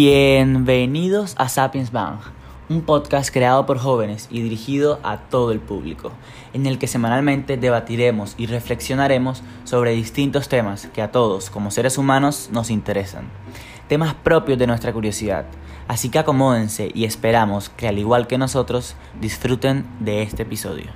Bienvenidos a Sapiens Bang, un podcast creado por jóvenes y dirigido a todo el público, en el que semanalmente debatiremos y reflexionaremos sobre distintos temas que a todos, como seres humanos, nos interesan. Temas propios de nuestra curiosidad, así que acomódense y esperamos que, al igual que nosotros, disfruten de este episodio.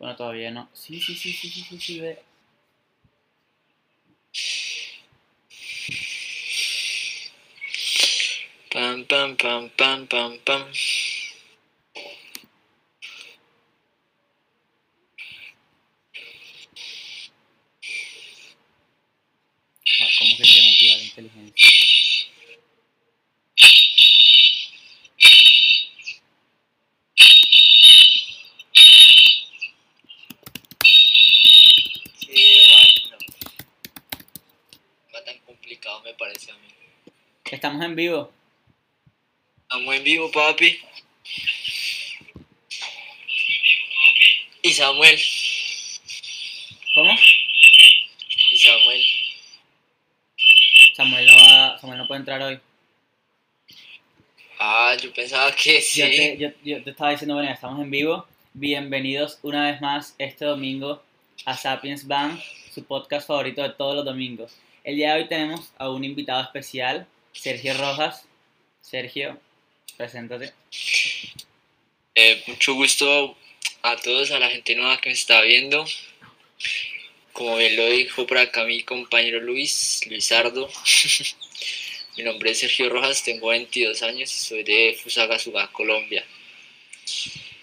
Bueno, todavía no. Sí, ve. Pam, pam, pam, pam, pam, pam. ¿Cómo se quiere motivar la inteligencia? Estamos en vivo. Estamos en vivo, papi. Y Samuel. ¿Cómo? Y Samuel. Samuel no puede entrar hoy. Ah, yo pensaba que sí. Yo te estaba diciendo, bueno, estamos en vivo. Bienvenidos una vez más este domingo a Sapiens Bang, su podcast favorito de todos los domingos. El día de hoy tenemos a un invitado especial, Sergio Rojas. Sergio, preséntate. Mucho gusto a todos, a la gente nueva que me está viendo. Como bien lo dijo por acá mi compañero Luis Ardo. Mi nombre es Sergio Rojas, tengo 22 años y soy de Fusagasugá, Colombia.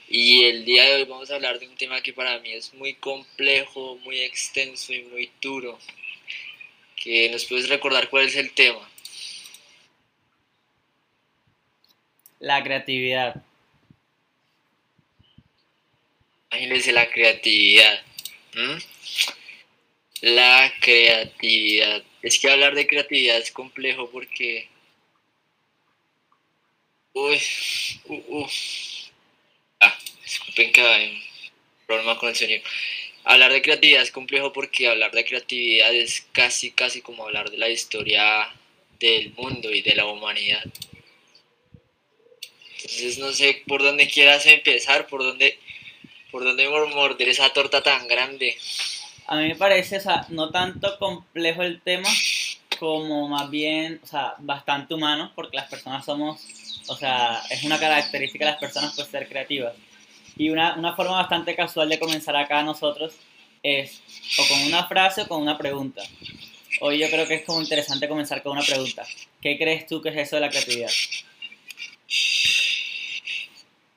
Y el día de hoy vamos a hablar de un tema que para mí es muy complejo, muy extenso y muy duro. ¿Que nos puedes recordar cuál es el tema? La creatividad. Imagínense la creatividad. La creatividad. Es que hablar de creatividad es complejo porque... disculpen que hay un problema con el sonido. Hablar de creatividad es complejo porque hablar de creatividad es casi como hablar de la historia del mundo y de la humanidad. Entonces no sé por dónde quieras empezar, por dónde morder esa torta tan grande. A mí me parece, o sea, no tanto complejo el tema, como más bien, o sea, bastante humano, porque las personas somos, o sea, es una característica de las personas pues ser creativas. Y una forma bastante casual de comenzar acá nosotros es o con una frase o con una pregunta. Hoy yo creo que es como interesante comenzar con una pregunta. ¿Qué crees tú que es eso de la creatividad?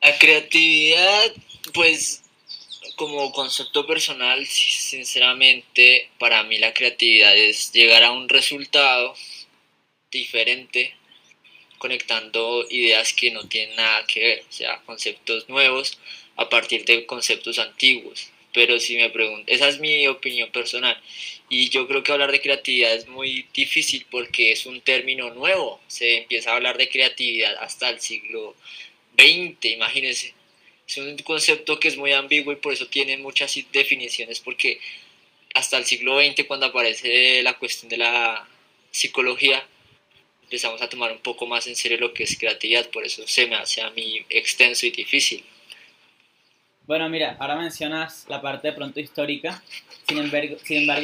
La creatividad, pues, como concepto personal, sinceramente, para mí la creatividad es llegar a un resultado diferente, conectando ideas que no tienen nada que ver, o sea, conceptos nuevos a partir de conceptos antiguos. Pero si me preguntan, esa es mi opinión personal. Y yo creo que hablar de creatividad es muy difícil porque es un término nuevo. Se empieza a hablar de creatividad hasta el siglo XX, imagínense. Es un concepto que es muy ambiguo y por eso tiene muchas definiciones, porque hasta el siglo XX, cuando aparece la cuestión de la psicología, empezamos a tomar un poco más en serio lo que es creatividad. Por eso se me hace a mí extenso y difícil. Bueno, mira, ahora mencionas la parte de pronto histórica. Sin embargo,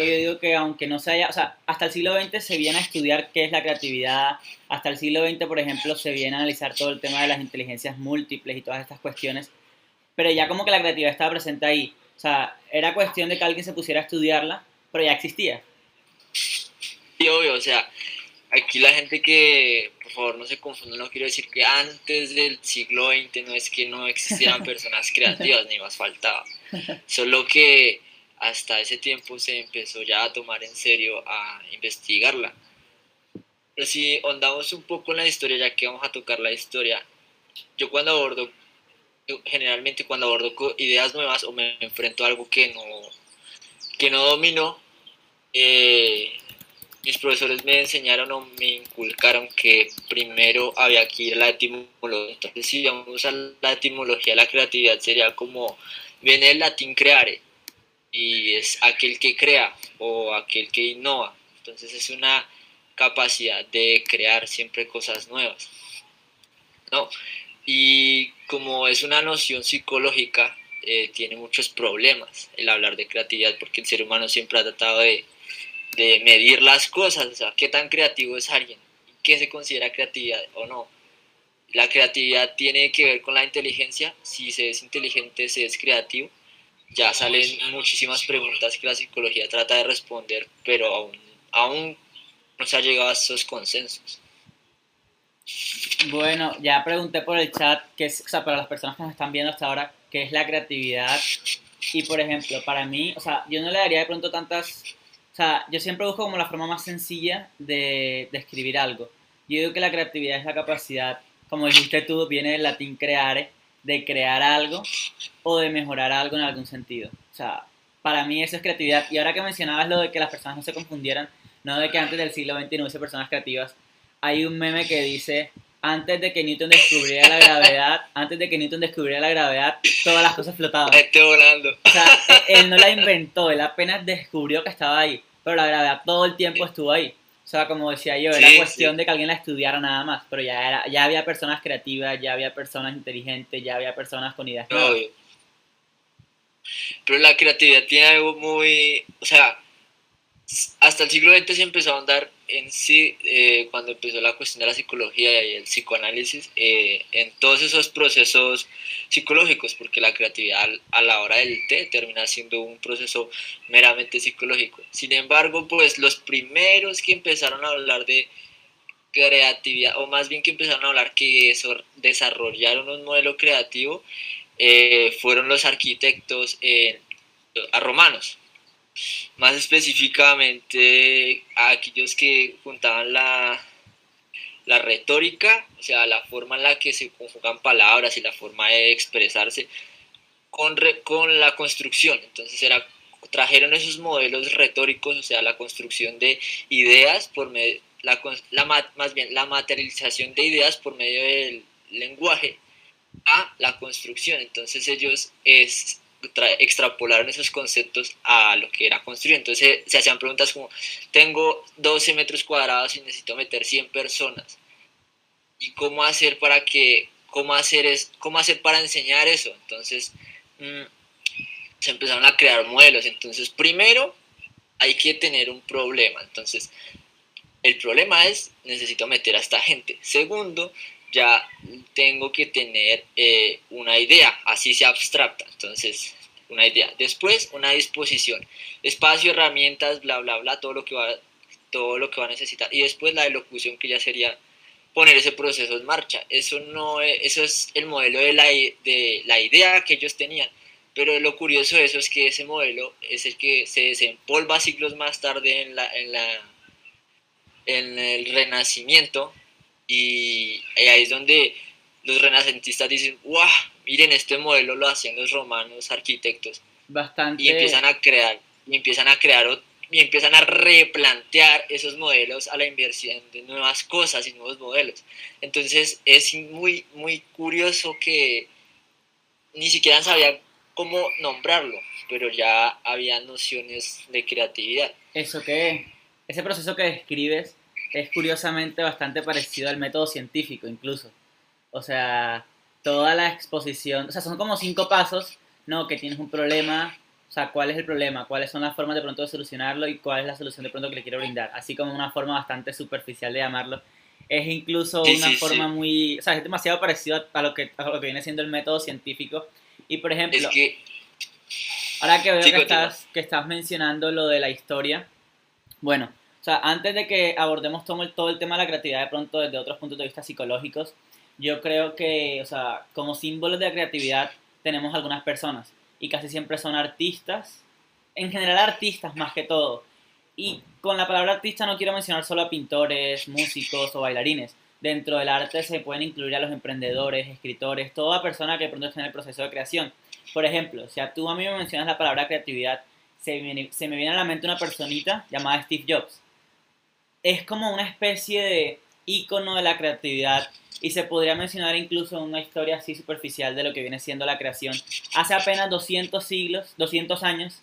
yo digo que aunque no se haya... O sea, hasta el siglo XX se viene a estudiar qué es la creatividad. Hasta el siglo XX, por ejemplo, se viene a analizar todo el tema de las inteligencias múltiples y todas estas cuestiones. Pero ya como que la creatividad estaba presente ahí. O sea, era cuestión de que alguien se pusiera a estudiarla, pero ya existía. Sí, obvio, o sea... Aquí la gente que, por favor, no se confundan, no quiero decir que antes del siglo XX no es que no existieran personas creativas, ni más faltaba. Solo que hasta ese tiempo se empezó ya a tomar en serio, a investigarla. Pero si ahondamos un poco en la historia, ya que vamos a tocar la historia, yo cuando abordo generalmente cuando abordo ideas nuevas o me enfrento a algo que no domino, mis profesores me enseñaron o me inculcaron que primero había que ir a la etimología. Entonces, si vamos a la etimología, la creatividad sería como, viene el latín creare, y es aquel que crea o aquel que innova. Entonces es una capacidad de crear siempre cosas nuevas, ¿no? Y como es una noción psicológica, tiene muchos problemas el hablar de creatividad, porque el ser humano siempre ha tratado de medir las cosas, o sea, qué tan creativo es alguien, qué se considera creatividad o no. La creatividad tiene que ver con la inteligencia, si se es inteligente se es creativo. Ya salen muchísimas preguntas que la psicología trata de responder, pero aún no se ha llegado a esos consensos. Bueno, ya pregunté por el chat, que es, o sea, para las personas que nos están viendo hasta ahora, qué es la creatividad. Y por ejemplo, para mí, o sea, yo no le daría de pronto tantas, o sea, yo siempre busco como la forma más sencilla de describir algo. Yo digo que la creatividad es la capacidad, como dijiste tú, viene del latín creare, de crear algo o de mejorar algo en algún sentido. O sea, para mí eso es creatividad. Y ahora que mencionabas lo de que las personas no se confundieran, no de que antes del siglo XX no hubiese personas creativas, hay un meme que dice, antes de que Newton descubriera la gravedad, todas las cosas flotaban. Estoy volando. O sea, él no la inventó, él apenas descubrió que estaba ahí, pero la gravedad todo el tiempo estuvo ahí. O sea, como decía yo, era cuestión de que alguien la estudiara nada más, pero ya había personas creativas, ya había personas inteligentes, ya había personas con ideas nuevas. Pero la creatividad tiene algo muy, o sea, hasta el siglo XX se empezó a ahondar en sí, cuando empezó la cuestión de la psicología y el psicoanálisis, en todos esos procesos psicológicos, porque la creatividad a la hora del té termina siendo un proceso meramente psicológico. Sin embargo, pues los primeros que empezaron a hablar de creatividad, o más bien que empezaron a hablar que eso, desarrollaron un modelo creativo, fueron los arquitectos romanos. Más específicamente a aquellos que juntaban la retórica, o sea, la forma en la que se conjugan palabras y la forma de expresarse con la construcción. Entonces trajeron esos modelos retóricos, o sea, la construcción de ideas por medio, más bien la materialización de ideas por medio del lenguaje a la construcción. Entonces ellos extrapolaron esos conceptos a lo que era construir. Entonces se hacían preguntas como, tengo 12 metros cuadrados y necesito meter 100 personas, y cómo hacer para enseñar eso. Entonces se empezaron a crear modelos. Entonces primero hay que tener un problema, entonces el problema es, necesito meter a esta gente. Segundo, ya tengo que tener una idea, así sea abstracta, entonces una idea. Después una disposición, espacio, herramientas, bla bla bla, todo lo que va a necesitar. Y después la elocución, que ya sería poner ese proceso en marcha. Eso es el modelo de la idea que ellos tenían. Pero lo curioso de eso es que ese modelo es el que se desempolva siglos más tarde en el Renacimiento. Y ahí es donde los renacentistas dicen, ¡guau! Miren, este modelo lo hacían los romanos arquitectos. Bastante. Y empiezan a replantear esos modelos a la inversión de nuevas cosas y nuevos modelos. Entonces es muy, muy curioso que ni siquiera sabían cómo nombrarlo, pero ya había nociones de creatividad. ¿Eso qué? Ese proceso que describes es curiosamente bastante parecido al método científico incluso. O sea, toda la exposición, o sea, son como 5 pasos, ¿no? Que tienes un problema, o sea, ¿cuál es el problema? ¿Cuáles son las formas de pronto de solucionarlo? ¿Y cuál es la solución de pronto que le quiero brindar? Así como una forma bastante superficial de llamarlo. Es incluso forma muy, o sea, es demasiado parecido a lo que viene siendo el método científico. Y por ejemplo, es que ahora que veo que estás mencionando lo de la historia, bueno, o sea, antes de que abordemos todo el tema de la creatividad de pronto desde otros puntos de vista psicológicos, yo creo que, o sea, como símbolos de la creatividad tenemos algunas personas, y casi siempre son artistas, en general artistas más que todo. Y con la palabra artista no quiero mencionar solo a pintores, músicos o bailarines. dentro del arte se pueden incluir a los emprendedores, escritores, toda persona que de pronto esté en el proceso de creación. Por ejemplo, si tú a mí me mencionas la palabra creatividad, se me viene a la mente una personita llamada Steve Jobs. Es como una especie de ícono de la creatividad y se podría mencionar incluso una historia así superficial de lo que viene siendo la creación. Hace apenas 200 años,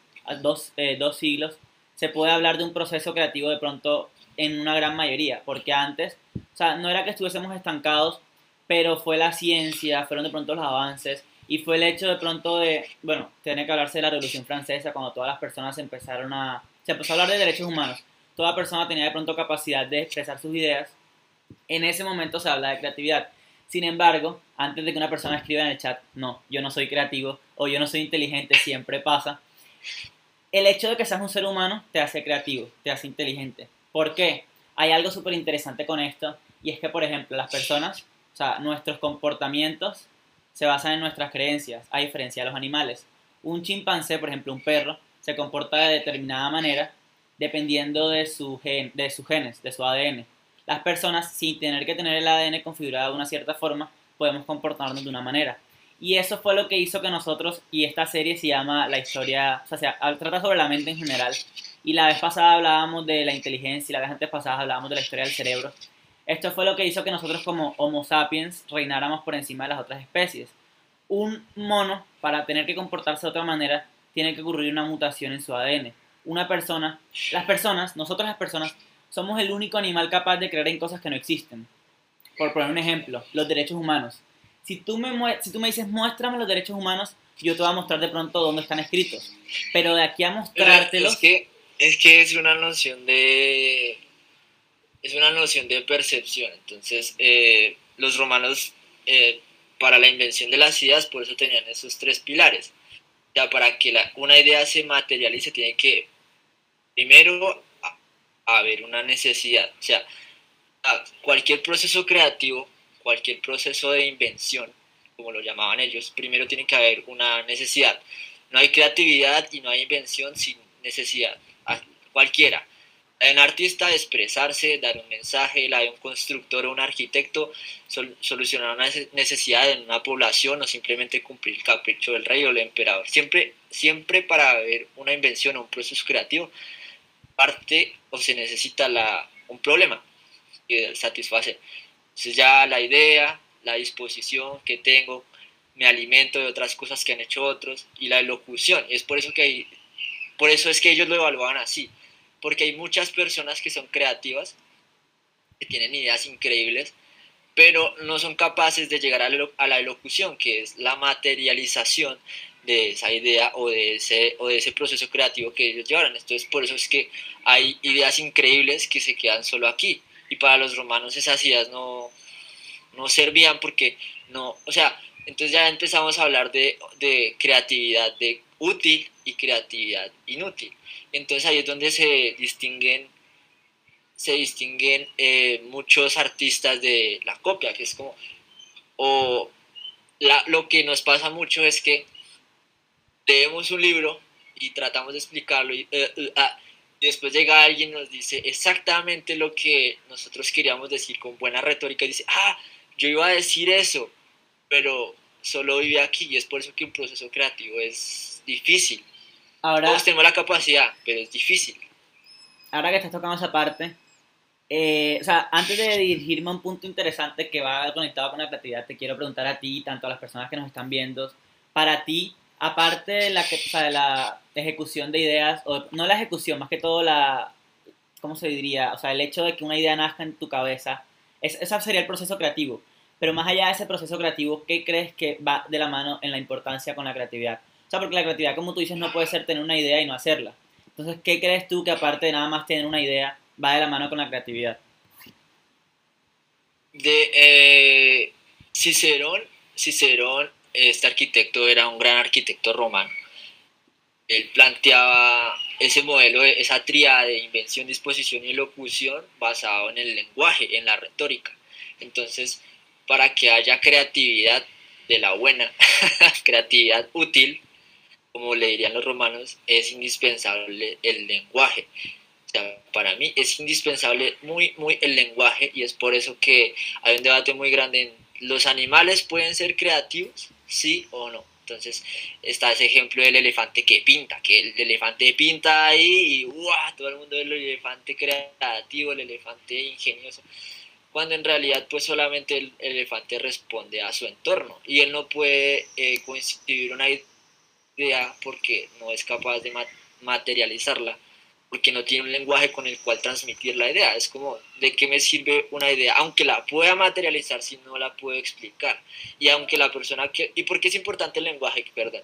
se puede hablar de un proceso creativo de pronto en una gran mayoría, porque antes, o sea, no era que estuviésemos estancados, pero fue la ciencia, fueron de pronto los avances y fue el hecho de pronto de, bueno, tiene que hablarse de la Revolución Francesa cuando todas las personas se empezó a hablar de derechos humanos. Toda persona tenía de pronto capacidad de expresar sus ideas. En ese momento se habla de creatividad. Sin embargo, antes de que una persona escriba en el chat, no, yo no soy creativo o yo no soy inteligente, siempre pasa. El hecho de que seas un ser humano te hace creativo, te hace inteligente. ¿Por qué? Hay algo súper interesante con esto y es que, por ejemplo, las personas, o sea, nuestros comportamientos se basan en nuestras creencias, a diferencia de los animales. Un chimpancé, por ejemplo, un perro, se comporta de determinada manera dependiendo de sus genes, de su ADN. Las personas, sin tener que tener el ADN configurado de una cierta forma, podemos comportarnos de una manera. Y eso fue lo que hizo que nosotros, y esta serie se llama La Historia, o sea, trata sobre la mente en general. Y la vez pasada hablábamos de la inteligencia y la vez antes pasada hablábamos de la historia del cerebro. Esto fue lo que hizo que nosotros como Homo sapiens reináramos por encima de las otras especies. Un mono, para tener que comportarse de otra manera, tiene que ocurrir una mutación en su ADN. Nosotros las personas, somos el único animal capaz de creer en cosas que no existen. Por poner un ejemplo, los derechos humanos. Si tú me dices, muéstrame los derechos humanos, yo te voy a mostrar de pronto dónde están escritos. Pero de aquí a mostrártelos... Es que es una noción de percepción. Entonces, los romanos, para la invención de las ideas, por eso tenían esos tres pilares. O sea, para que una idea se materialice, tiene que, primero, haber una necesidad. O sea, cualquier proceso creativo, cualquier proceso de invención, como lo llamaban ellos, primero tiene que haber una necesidad. No hay creatividad y no hay invención sin necesidad. Cualquiera. La de un artista de expresarse, dar un mensaje, la de un constructor o un arquitecto, solucionar una necesidad en una población o simplemente cumplir el capricho del rey o el emperador. Siempre para haber una invención o un proceso creativo, parte o se necesita un problema que satisface. Entonces ya la idea, la disposición que tengo, me alimento de otras cosas que han hecho otros y la elocución. Y es por eso que ellos lo evaluaban así, porque hay muchas personas que son creativas, que tienen ideas increíbles, pero no son capaces de llegar a la elocución, que es la materialización de esa idea o de ese proceso creativo que ellos llevaron. Entonces por eso es que hay ideas increíbles que se quedan solo aquí, y para los romanos esas ideas no servían porque no, o sea, entonces ya empezamos a hablar de creatividad de útil y creatividad inútil. Entonces ahí es donde se distinguen muchos artistas de la copia, que es como, lo que nos pasa mucho es que leemos un libro y tratamos de explicarlo y después llega alguien y nos dice exactamente lo que nosotros queríamos decir con buena retórica y dice, yo iba a decir eso, pero solo vive aquí, y es por eso que un proceso creativo es difícil. Ahora, todos tenemos la capacidad, pero es difícil. Ahora que estás tocando esa parte, o sea, antes de dirigirme a un punto interesante que va conectado con la creatividad, te quiero preguntar a ti, tanto a las personas que nos están viendo, para ti, aparte de la ejecución de ideas, o no la ejecución, más que todo ¿cómo se diría? O sea, el hecho de que una idea nazca en tu cabeza, ese sería el proceso creativo. Pero más allá de ese proceso creativo, ¿qué crees que va de la mano en la importancia con la creatividad? O sea, porque la creatividad, como tú dices, no puede ser tener una idea y no hacerla. Entonces, ¿qué crees tú que aparte de nada más tener una idea, va de la mano con la creatividad? Cicerón, este arquitecto, era un gran arquitecto romano. Él planteaba ese modelo, esa tríada de invención, disposición y elocución basado en el lenguaje, en la retórica. Entonces, para que haya creatividad de la buena, creatividad útil, como le dirían los romanos, es indispensable el lenguaje. Para mí es indispensable muy el lenguaje, y es por eso que hay un debate muy grande en los animales pueden ser creativos, sí o no. Entonces está ese ejemplo del elefante que pinta, que el elefante pinta ahí y ¡uah! Todo el mundo es el elefante creativo, el elefante ingenioso, cuando en realidad pues solamente el elefante responde a su entorno y él no puede coincidir una idea porque no es capaz de materializarla, porque no tiene un lenguaje con el cual transmitir la idea. Es como, ¿de qué me sirve una idea? Aunque la pueda materializar, si no la puedo explicar. Y aunque la persona que... ¿Y por qué es importante el lenguaje? Perdón.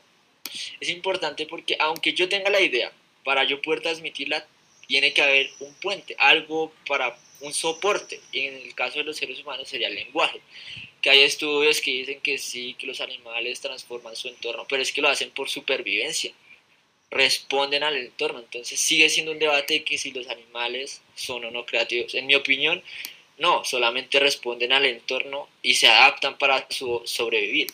Es importante porque aunque yo tenga la idea, para yo poder transmitirla, tiene que haber un puente, algo para un soporte. En el caso de los seres humanos sería el lenguaje. Que hay estudios que dicen que sí, que los animales transforman su entorno, pero es que lo hacen por supervivencia. Responden al entorno. Entonces sigue siendo un debate de que si los animales son o no creativos. En mi opinión, no, solamente responden al entorno y se adaptan para sobrevivir.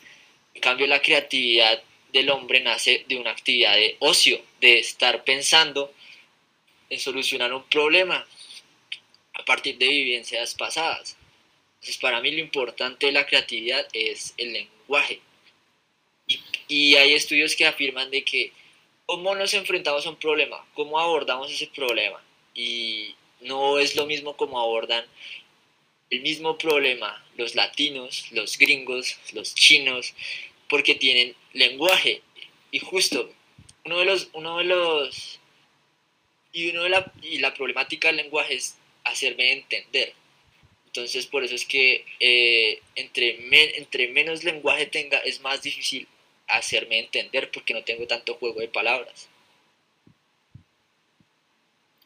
En cambio, la creatividad del hombre nace de una actividad de ocio, de estar pensando en solucionar un problema a partir de vivencias pasadas. Entonces, para mí lo importante de la creatividad es el lenguaje. Y hay estudios que afirman de que cómo nos enfrentamos a un problema, cómo abordamos ese problema, y no es lo mismo como abordan el mismo problema los latinos, los gringos, los chinos, porque tienen lenguaje. Y justo la problemática del lenguaje es hacerme entender. Entonces por eso es que entre menos lenguaje tenga, es más difícil hacerme entender, porque no tengo tanto juego de palabras.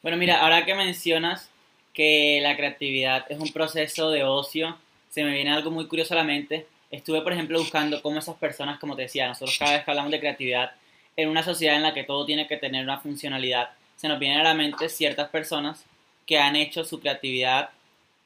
Bueno, mira, ahora que mencionas que la creatividad es un proceso de ocio, se me viene algo muy curioso a la mente. Estuve, por ejemplo, buscando cómo esas personas, como te decía, nosotros cada vez que hablamos de creatividad, en una sociedad en la que todo tiene que tener una funcionalidad, se nos vienen a la mente ciertas personas que han hecho su creatividad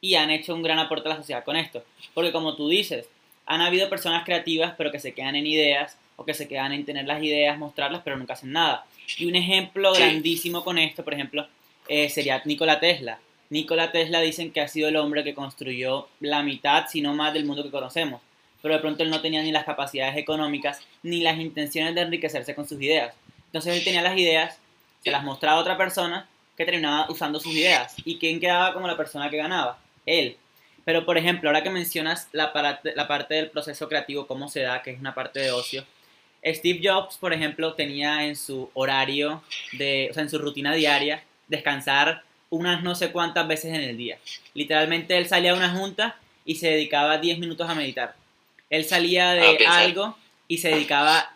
y han hecho un gran aporte a la sociedad con esto. Porque como tú dices, han habido personas creativas pero que se quedan en ideas, o que se quedan en tener las ideas, mostrarlas, pero nunca hacen nada. Y un ejemplo grandísimo con esto, por ejemplo, sería Nikola Tesla. Nikola Tesla dicen que ha sido el hombre que construyó la mitad, si no más, del mundo que conocemos. Pero de pronto él no tenía ni las capacidades económicas, ni las intenciones de enriquecerse con sus ideas. Entonces él tenía las ideas, se las mostraba a otra persona que terminaba usando sus ideas. ¿Y quién quedaba como la persona que ganaba? Él. Pero, por ejemplo, ahora que mencionas la parte del proceso creativo, cómo se da, que es una parte de ocio, Steve Jobs, por ejemplo, tenía en su horario, en su rutina diaria, descansar unas no sé cuántas veces en el día. Literalmente él salía a una junta y se dedicaba 10 minutos a meditar. Él salía de algo y se dedicaba,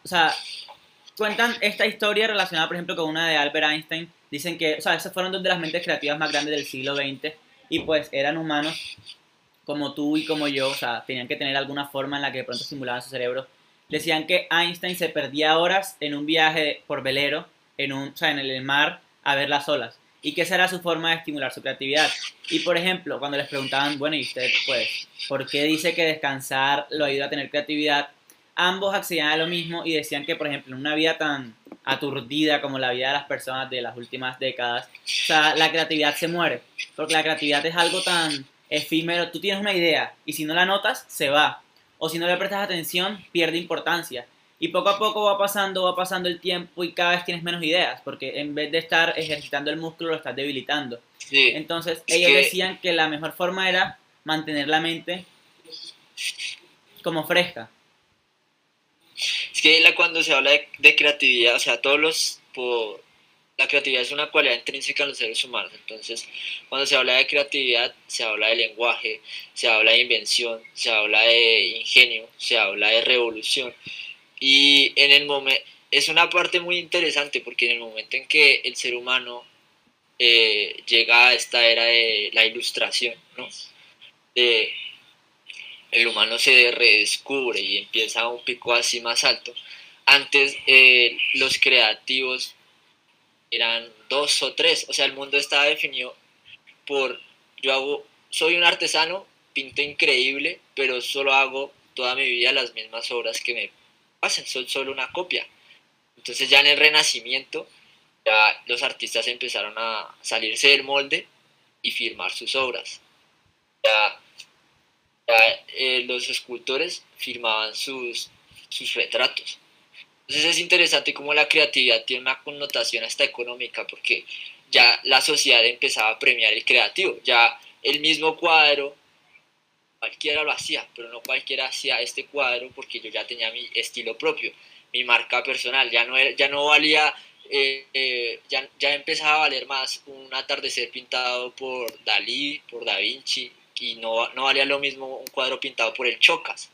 cuentan esta historia relacionada, por ejemplo, con una de Albert Einstein. Dicen que, esas fueron dos de las mentes creativas más grandes del siglo XX, y pues eran humanos como tú y como yo, tenían que tener alguna forma en la que de pronto simulaban su cerebro. Decían que Einstein se perdía horas en un viaje por velero, en el mar, a ver las olas. Y que esa era su forma de estimular su creatividad. Y, por ejemplo, cuando les preguntaban, bueno, ¿y usted, pues, por qué dice que descansar lo ayuda a tener creatividad? Ambos accedían a lo mismo y decían que, por ejemplo, en una vida tan aturdida como la vida de las personas de las últimas décadas, la creatividad se muere. Porque la creatividad es algo tan efímero. Tú tienes una idea y si no la notas, se va. O si no le prestas atención, pierde importancia. Y poco a poco va pasando el tiempo y cada vez tienes menos ideas, porque en vez de estar ejercitando el músculo, lo estás debilitando. Sí. Entonces, ellos decían que la mejor forma era mantener la mente como fresca. Es que cuando se habla de creatividad, la creatividad es una cualidad intrínseca en los seres humanos. Entonces, cuando se habla de creatividad, se habla de lenguaje, se habla de invención, se habla de ingenio, se habla de revolución. Y en el momento, es una parte muy interesante, porque en el momento en que el ser humano llega a esta era de la ilustración, ¿no? El humano se redescubre y empieza a un pico así más alto. Antes, los creativos eran 2 o 3, o sea, el mundo estaba definido por soy un artesano, pinto increíble, pero solo hago toda mi vida las mismas obras que me pasan, soy solo una copia. Entonces ya en el Renacimiento ya los artistas empezaron a salirse del molde y firmar sus obras. Los escultores firmaban sus retratos. Entonces es interesante cómo la creatividad tiene una connotación hasta económica, porque ya la sociedad empezaba a premiar el creativo. Ya el mismo cuadro, cualquiera lo hacía, pero no cualquiera hacía este cuadro porque yo ya tenía mi estilo propio, mi marca personal. Ya empezaba a valer más un atardecer pintado por Dalí, por Da Vinci, y no valía lo mismo un cuadro pintado por el Chocas.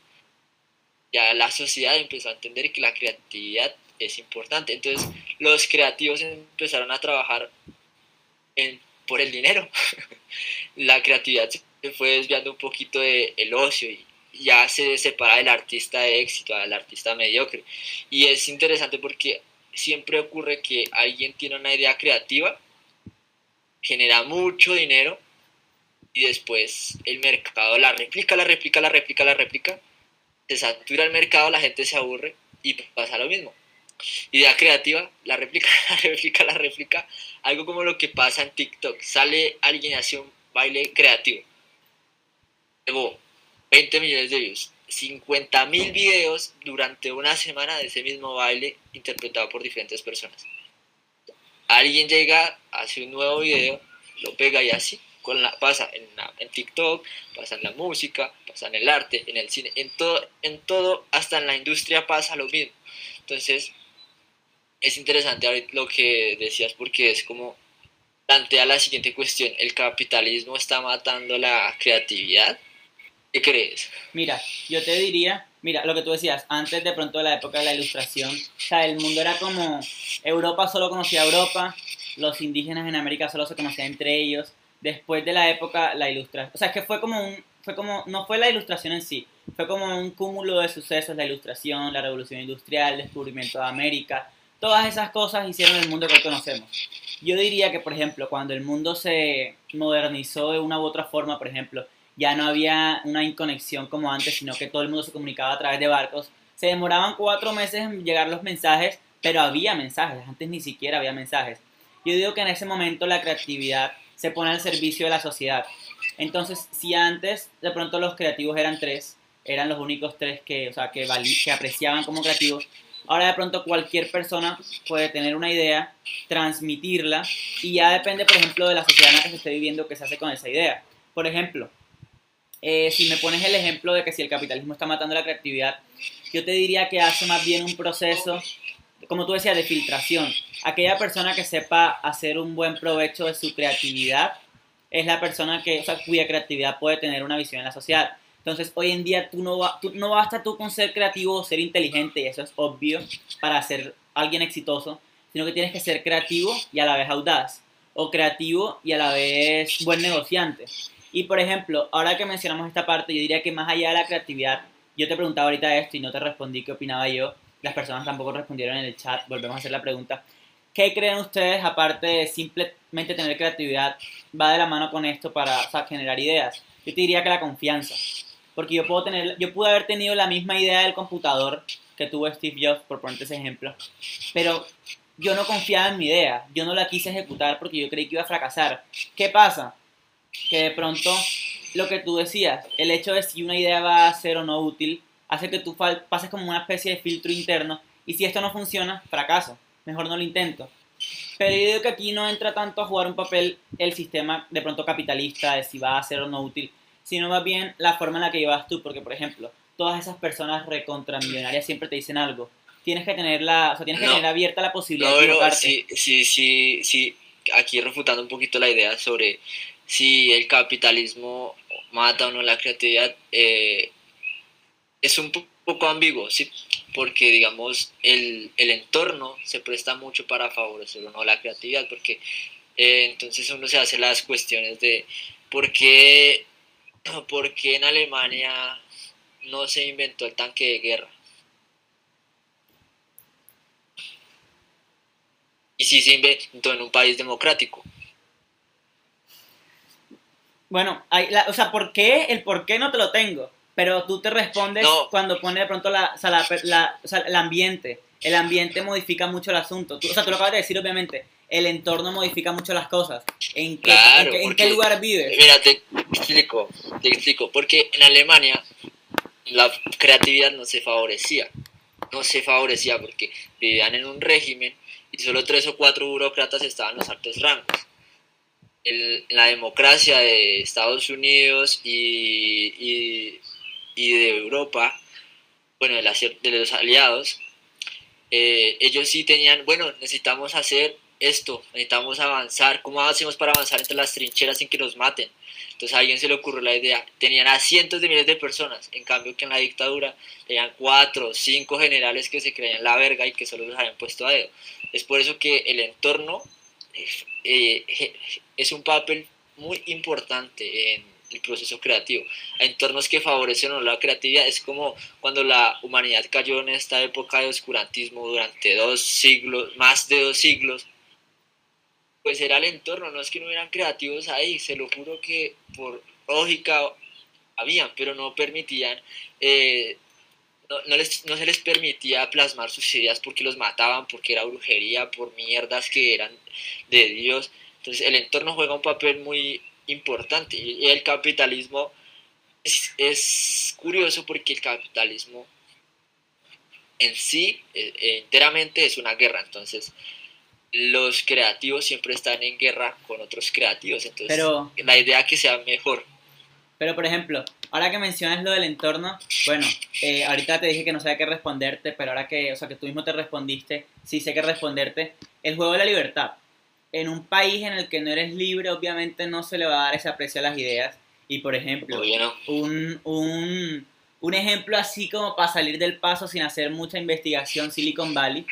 Ya la sociedad empezó a entender que la creatividad es importante. Entonces los creativos empezaron a trabajar por el dinero. La creatividad se fue desviando un poquito del ocio y ya se separa del artista de éxito al artista mediocre. Y es interesante porque siempre ocurre que alguien tiene una idea creativa, genera mucho dinero y después el mercado la replica, se satura el mercado, la gente se aburre y pasa lo mismo. Idea creativa, la replica, algo como lo que pasa en TikTok. Sale alguien y hace un baile creativo, luego 20 millones de views, 50.000 videos durante una semana de ese mismo baile interpretado por diferentes personas. Alguien llega, hace un nuevo video, lo pega y así pasa en TikTok, pasa en la música, pasa en el arte, en el cine, en todo, hasta en la industria pasa lo mismo. Entonces es interesante lo que decías porque es como plantea la siguiente cuestión: ¿el capitalismo está matando la creatividad? ¿Qué crees? Mira, yo te diría, mira, lo que tú decías, antes de pronto de la época de la Ilustración, o sea, el mundo era como, Europa solo conocía a Europa, los indígenas en América solo se conocían entre ellos. Después de la época, la Ilustración, o sea, es que no fue la Ilustración en sí, fue como un cúmulo de sucesos, la Ilustración, la Revolución Industrial, el descubrimiento de América, todas esas cosas hicieron el mundo que hoy conocemos. Yo diría que, por ejemplo, cuando el mundo se modernizó de una u otra forma, por ejemplo, ya no había una inconexión como antes, sino que todo el mundo se comunicaba a través de barcos. Se demoraban 4 meses en llegar los mensajes, pero había mensajes. Antes ni siquiera había mensajes. Yo digo que en ese momento la creatividad se pone al servicio de la sociedad. Entonces, si antes de pronto los creativos eran los únicos 3 que apreciaban como creativos, ahora de pronto cualquier persona puede tener una idea, transmitirla, y ya depende, por ejemplo, de la sociedad en la que se esté viviendo qué se hace con esa idea. Por ejemplo, si me pones el ejemplo de que si el capitalismo está matando la creatividad, yo te diría que hace más bien un proceso, como tú decías, de filtración. Aquella persona que sepa hacer un buen provecho de su creatividad es la persona cuya creatividad puede tener una visión en la sociedad. Entonces, hoy en día no basta tú con ser creativo o ser inteligente, y eso es obvio para ser alguien exitoso, sino que tienes que ser creativo y a la vez audaz, o creativo y a la vez buen negociante. Y por ejemplo, ahora que mencionamos esta parte, yo diría que más allá de la creatividad, yo te preguntaba ahorita esto y no te respondí qué opinaba yo, las personas tampoco respondieron en el chat, volvemos a hacer la pregunta. ¿Qué creen ustedes, aparte de simplemente tener creatividad, va de la mano con esto para generar ideas? Yo te diría que la confianza, porque yo pude haber tenido la misma idea del computador que tuvo Steve Jobs, por ponerte ese ejemplo, pero yo no confiaba en mi idea, yo no la quise ejecutar porque yo creí que iba a fracasar. ¿Qué pasa? Que de pronto, lo que tú decías, el hecho de si una idea va a ser o no útil, hace que tú pases como una especie de filtro interno, y si esto no funciona, fracaso, mejor no lo intento. Pero yo digo que aquí no entra tanto a jugar un papel el sistema de pronto capitalista, de si va a ser o no útil, sino más bien la forma en la que llevas tú, porque por ejemplo, todas esas personas recontramillonarias siempre te dicen algo, tienes que tener tener abierta la posibilidad de equivocarte. Sí, aquí refutando un poquito la idea sobre si el capitalismo mata o no la creatividad, es un poco ambiguo, ¿sí? Porque digamos el entorno se presta mucho para favorecer o no la creatividad, porque entonces uno se hace las cuestiones de ¿por qué en Alemania no se inventó el tanque de guerra? Y si se inventó en un país democrático. Bueno, ¿por qué no te lo tengo? Pero tú te respondes cuando pone de pronto el ambiente. El ambiente modifica mucho el asunto. Tú lo acabas de decir, obviamente. el entorno modifica mucho las cosas. ¿En qué, claro, ¿en qué lugar vives? Mira, te explico. Porque en Alemania la creatividad no se favorecía. No se favorecía porque vivían en un régimen y solo 3 o 4 burócratas estaban en los altos rangos. En la democracia de Estados Unidos y de Europa, bueno, de los aliados, ellos sí tenían, bueno, necesitamos hacer esto, necesitamos avanzar, ¿cómo hacemos para avanzar entre las trincheras sin que nos maten? Entonces a alguien se le ocurrió la idea, tenían a cientos de miles de personas, en cambio que en la dictadura tenían 4 o 5 generales que se creían la verga y que solo los habían puesto a dedo. Es por eso que el entorno es un papel muy importante en el proceso creativo. Hay entornos que favorecen o no la creatividad. Es como cuando la humanidad cayó en esta época de oscurantismo durante 2 siglos, más de 2 siglos, pues era el entorno, no es que no hubieran creativos ahí, se lo juro que por lógica habían, pero no permitían, no se les permitía plasmar sus ideas porque los mataban, porque era brujería, por mierdas que eran de Dios. Entonces el entorno juega un papel muy importante y el capitalismo es curioso porque el capitalismo en sí enteramente es una guerra, entonces los creativos siempre están en guerra con otros creativos, entonces pero, la idea es que sea mejor. Pero por ejemplo, ahora que mencionas lo del entorno, bueno, ahorita te dije que no sabía qué responderte, pero ahora que, o sea, que tú mismo te respondiste, sí sé qué responderte, el juego de la libertad. En un país en el que no eres libre, obviamente no se le va a dar ese aprecio a las ideas. Y, por ejemplo, un ejemplo así como para salir del paso sin hacer mucha investigación, Silicon Valley.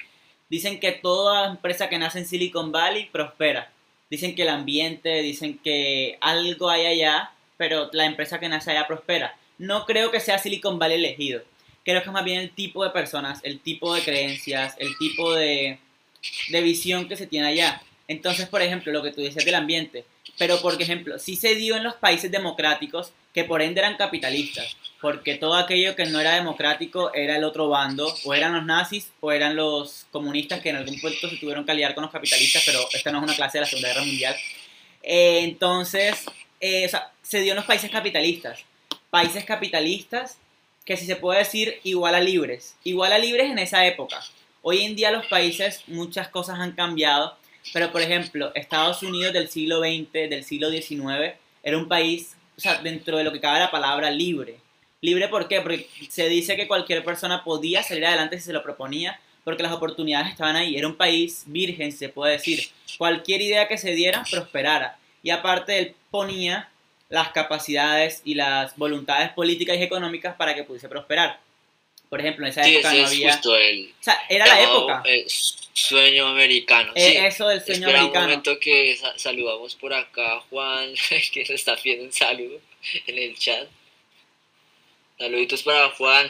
Dicen que toda empresa que nace en Silicon Valley prospera. Dicen que el ambiente, dicen que algo hay allá, pero la empresa que nace allá prospera. No creo que sea Silicon Valley elegido. Creo que es más bien el tipo de personas, el tipo de creencias, el tipo de visión que se tiene allá. Entonces, por ejemplo, lo que tú dices del ambiente, pero por ejemplo, sí se dio en los países democráticos que por ende eran capitalistas, porque todo aquello que no era democrático era el otro bando, o eran los nazis o eran los comunistas que en algún punto se tuvieron que aliar con los capitalistas, pero esta no es una clase de la Segunda Guerra Mundial. Entonces, o sea, se dio en los países capitalistas que si se puede decir igual a libres en esa época. Hoy en día los países, muchas cosas han cambiado. Pero, por ejemplo, Estados Unidos del siglo XX, del siglo XIX, era un país, o sea, dentro de lo que cabe la palabra libre. ¿Libre por qué? Porque se dice que cualquier persona podía salir adelante si se lo proponía, porque las oportunidades estaban ahí. Era un país virgen, se puede decir. Cualquier idea que se diera, prosperara. Y aparte, él ponía las capacidades y las voluntades políticas y económicas para que pudiese prosperar. Por ejemplo, en esa época no había... Justo o sea, era la época. Sueño americano. Sí. Eso del sueño espera americano. Un momento que saludamos por acá a Juan, que se está pidiendo un saludo en el chat. Saluditos para Juan.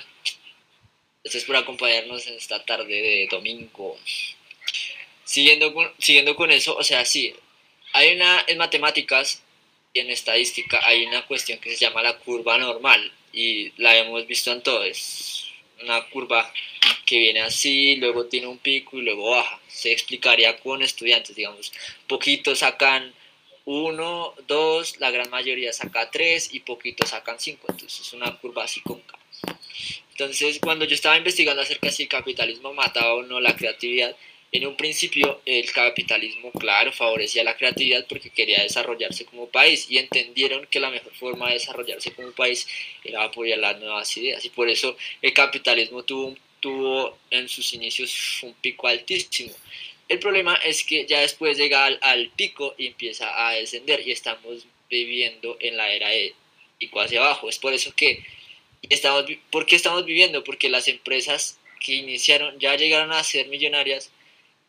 Gracias por acompañarnos en esta tarde de domingo. Siguiendo con eso, o sea, sí, hay una... En matemáticas y en estadística hay una cuestión que se llama la curva normal y la hemos visto en todo eso. Una curva que viene así, luego tiene un pico y luego baja. Se explicaría con estudiantes, digamos. Poquitos sacan 1, 2, la gran mayoría saca 3 y poquitos sacan 5. Entonces es una curva así cóncava. Entonces cuando yo estaba investigando acerca de si el capitalismo mataba o no la creatividad, en un principio el capitalismo, claro, favorecía la creatividad porque quería desarrollarse como país y entendieron que la mejor forma de desarrollarse como país era apoyar las nuevas ideas y por eso el capitalismo tuvo en sus inicios un pico altísimo. El problema es que ya después llega al pico y empieza a descender y estamos viviendo en la era de pico hacia abajo. Es por eso que estamos viviendo, porque las empresas que iniciaron ya llegaron a ser millonarias,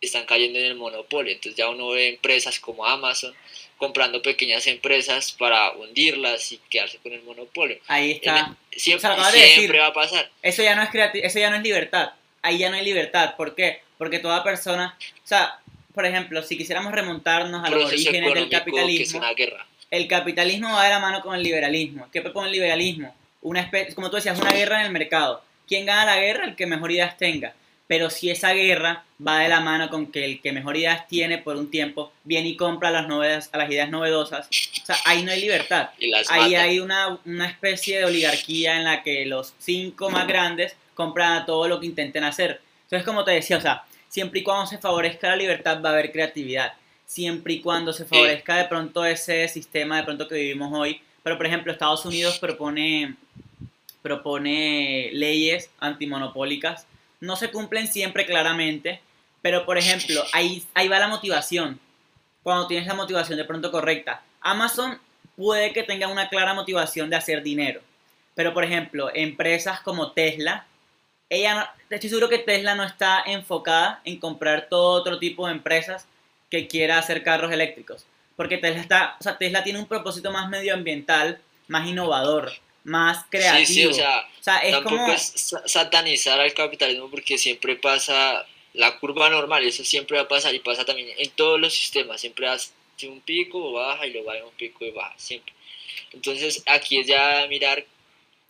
están cayendo en el monopolio. Entonces ya uno ve empresas como Amazon comprando pequeñas empresas para hundirlas y quedarse con el monopolio. Ahí está. Siempre va a pasar. Eso ya no es eso ya no es libertad. Ahí ya no hay libertad. ¿Por qué? Porque toda persona, o sea, por ejemplo, si quisiéramos remontarnos a los orígenes del capitalismo, que es una guerra. El capitalismo va de la mano con el liberalismo. ¿Qué propone el liberalismo? Como tú decías, una guerra en el mercado. ¿Quién gana la guerra? El que mejor ideas tenga. pero si esa guerra va de la mano con que el que mejor ideas tiene por un tiempo viene y compra las ideas novedosas, o sea, ahí no hay libertad. Ahí hay una especie de oligarquía en la que los 5 más grandes compran todo lo que intenten hacer. Entonces, como te decía, o sea, siempre y cuando se favorezca la libertad va a haber creatividad. Siempre y cuando se favorezca de pronto ese sistema de pronto que vivimos hoy. Pero, por ejemplo, Estados Unidos propone leyes antimonopólicas. No se cumplen siempre claramente, pero, por ejemplo, ahí va la motivación. Cuando tienes la motivación de pronto correcta. Amazon puede que tenga una clara motivación de hacer dinero. Pero, por ejemplo, empresas como Tesla, estoy seguro que Tesla no está enfocada en comprar todo otro tipo de empresas que quiera hacer carros eléctricos. Porque Tesla tiene un propósito más medioambiental, más innovador, más creativo. Sí, o sea es tampoco como... es satanizar al capitalismo, porque siempre pasa la curva normal, eso siempre va a pasar, y pasa también en todos los sistemas, siempre hace un pico o baja, y luego hay un pico y baja, siempre. Entonces aquí es ya mirar...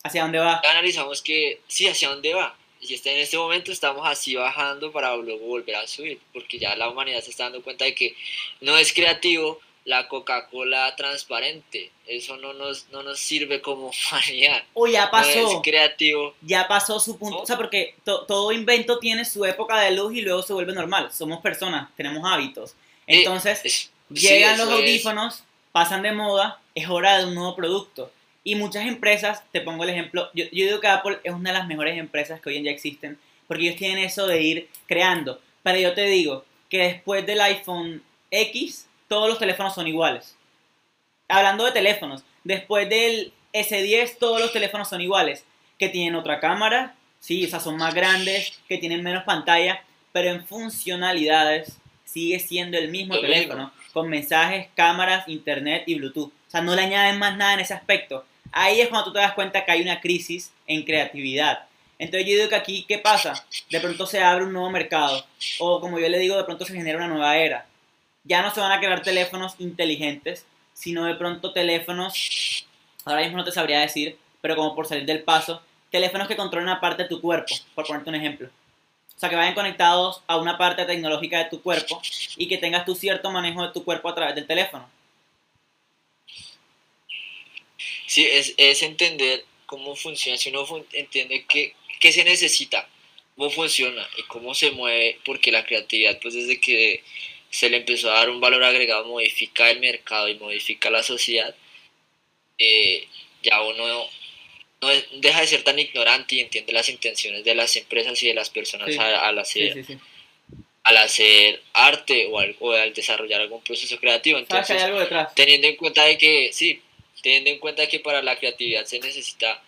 ¿hacia dónde va? Analizamos que, sí, hacia dónde va. Y en este momento estamos así bajando para luego volver a subir, porque ya la humanidad se está dando cuenta de que no es creativo la Coca-Cola transparente. Eso no nos sirve como humanidad. O ya pasó. No es creativo. Ya pasó su punto. O sea, porque todo invento tiene su época de luz y luego se vuelve normal. Somos personas, tenemos hábitos. Entonces, llegan los audífonos, pasan de moda, es hora de un nuevo producto. Y muchas empresas, te pongo el ejemplo, yo digo que Apple es una de las mejores empresas que hoy en día existen, porque ellos tienen eso de ir creando. Pero yo te digo que después del iPhone X, todos los teléfonos son iguales. Hablando de teléfonos, después del S10 todos los teléfonos son iguales, que tienen otra cámara, sí, o sea, son más grandes, que tienen menos pantalla, pero en funcionalidades sigue siendo el mismo teléfono, con mensajes, cámaras, internet y Bluetooth. O sea, no le añaden más nada en ese aspecto. Ahí es cuando tú te das cuenta que hay una crisis en creatividad. Entonces yo digo que aquí, ¿qué pasa? De pronto se abre un nuevo mercado, o como yo le digo, de pronto se genera una nueva era. Ya no se van a crear teléfonos inteligentes, sino de pronto teléfonos, ahora mismo no te sabría decir, pero como por salir del paso, teléfonos que controlan una parte de tu cuerpo, por ponerte un ejemplo. O sea, que vayan conectados a una parte tecnológica de tu cuerpo y que tengas tu cierto manejo de tu cuerpo a través del teléfono. Sí, es entender cómo funciona. Si uno entiende qué se necesita, cómo funciona y cómo se mueve, porque la creatividad, pues desde que se le empezó a dar un valor agregado, modifica el mercado y modifica la sociedad, ya uno no deja de ser tan ignorante y entiende las intenciones de las empresas y de las personas al hacer arte o al desarrollar algún proceso creativo. Entonces, hay algo detrás. Teniendo en cuenta que para la creatividad se necesita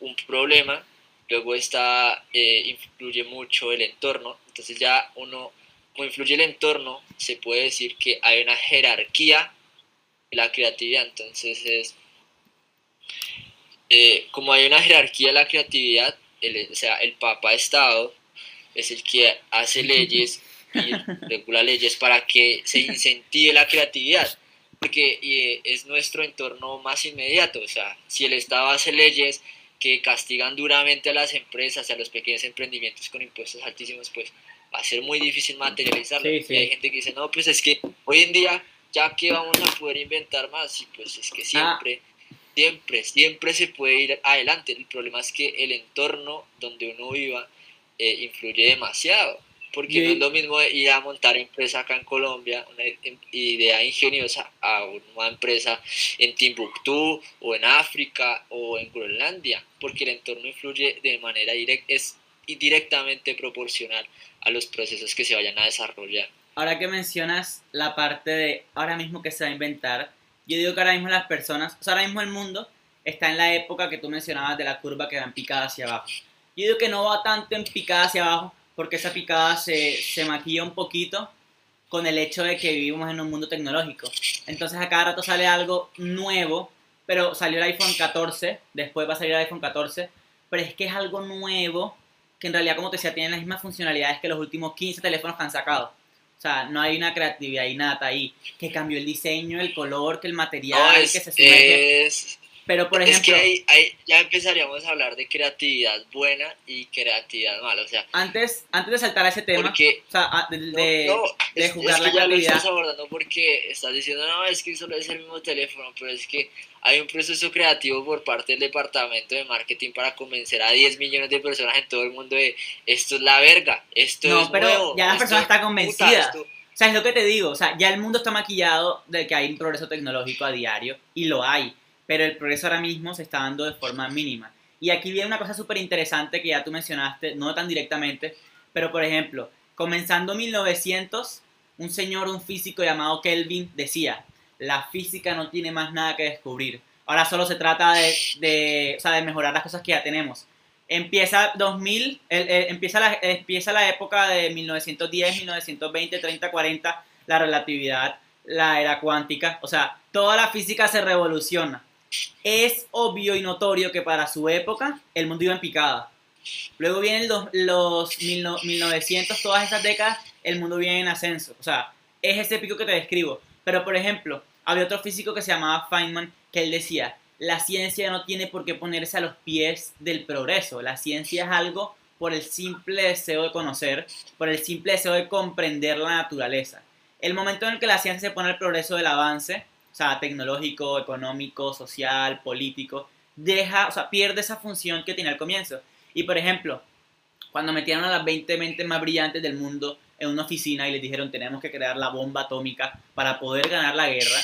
un problema, luego influye mucho el entorno, entonces ya uno... como influye el entorno, se puede decir que hay una jerarquía de la creatividad. Entonces, como hay una jerarquía de la creatividad, el Papa Estado es el que hace leyes y regula leyes para que se incentive la creatividad, porque es nuestro entorno más inmediato. O sea, si el Estado hace leyes que castigan duramente a las empresas, a los pequeños emprendimientos con impuestos altísimos, pues va a ser muy difícil materializarlo. Y hay gente que dice, no, pues es que hoy en día, ya que vamos a poder inventar más, y pues es que siempre se puede ir adelante. El problema es que el entorno donde uno viva influye demasiado, porque no es lo mismo ir a montar empresa acá en Colombia, una idea ingeniosa, a una empresa en Timbuktu, o en África, o en Groenlandia, porque el entorno influye de manera directa, y directamente proporcional a los procesos que se vayan a desarrollar. Ahora que mencionas la parte de ahora mismo que se va a inventar, yo digo que ahora mismo las personas, o sea, ahora mismo el mundo está en la época que tú mencionabas de la curva que va en picada hacia abajo. Yo digo que no va tanto en picada hacia abajo, porque esa picada se maquilla un poquito con el hecho de que vivimos en un mundo tecnológico. Entonces a cada rato sale algo nuevo, pero salió el iPhone 14, después va a salir el iPhone 14, pero es que es algo nuevo, que en realidad, como te decía, tienen las mismas funcionalidades que los últimos 15 teléfonos que han sacado. O sea, no hay una creatividad innata ahí, que cambió el diseño, el color, que el material, que se sube. Pero por ejemplo, es que ahí ya empezaríamos a hablar de creatividad buena y creatividad mala, o sea... Antes de saltar a ese tema, porque, o sea, de jugar la creatividad... Ya lo estás abordando porque estás diciendo, no, es que solo es el mismo teléfono, pero es que hay un proceso creativo por parte del departamento de marketing para convencer a 10 millones de personas en todo el mundo de esto es la verga, esto es nuevo. No, pero ya la persona está convencida. O sea, es lo que te digo, o sea, ya el mundo está maquillado de que hay un progreso tecnológico a diario, y lo hay. Pero el progreso ahora mismo se está dando de forma mínima. Y aquí viene una cosa súper interesante que ya tú mencionaste, no tan directamente, pero por ejemplo, comenzando 1900, un señor, un físico llamado Kelvin decía, la física no tiene más nada que descubrir, ahora solo se trata de mejorar las cosas que ya tenemos. Empieza 2000, empieza la época de 1910, 1920, 30, 40, la relatividad, la era cuántica, o sea, toda la física se revoluciona. Es obvio y notorio que para su época el mundo iba en picada. Luego vienen los 1900, todas esas décadas, el mundo viene en ascenso. O sea, es ese pico que te describo. Pero, por ejemplo, había otro físico que se llamaba Feynman, que él decía, la ciencia no tiene por qué ponerse a los pies del progreso. La ciencia es algo por el simple deseo de conocer, por el simple deseo de comprender la naturaleza. El momento en el que la ciencia se pone al progreso del avance, o sea, tecnológico, económico, social, político, pierde esa función que tenía al comienzo. Y, por ejemplo, cuando metieron a las 20 mentes más brillantes del mundo en una oficina y les dijeron, tenemos que crear la bomba atómica para poder ganar la guerra,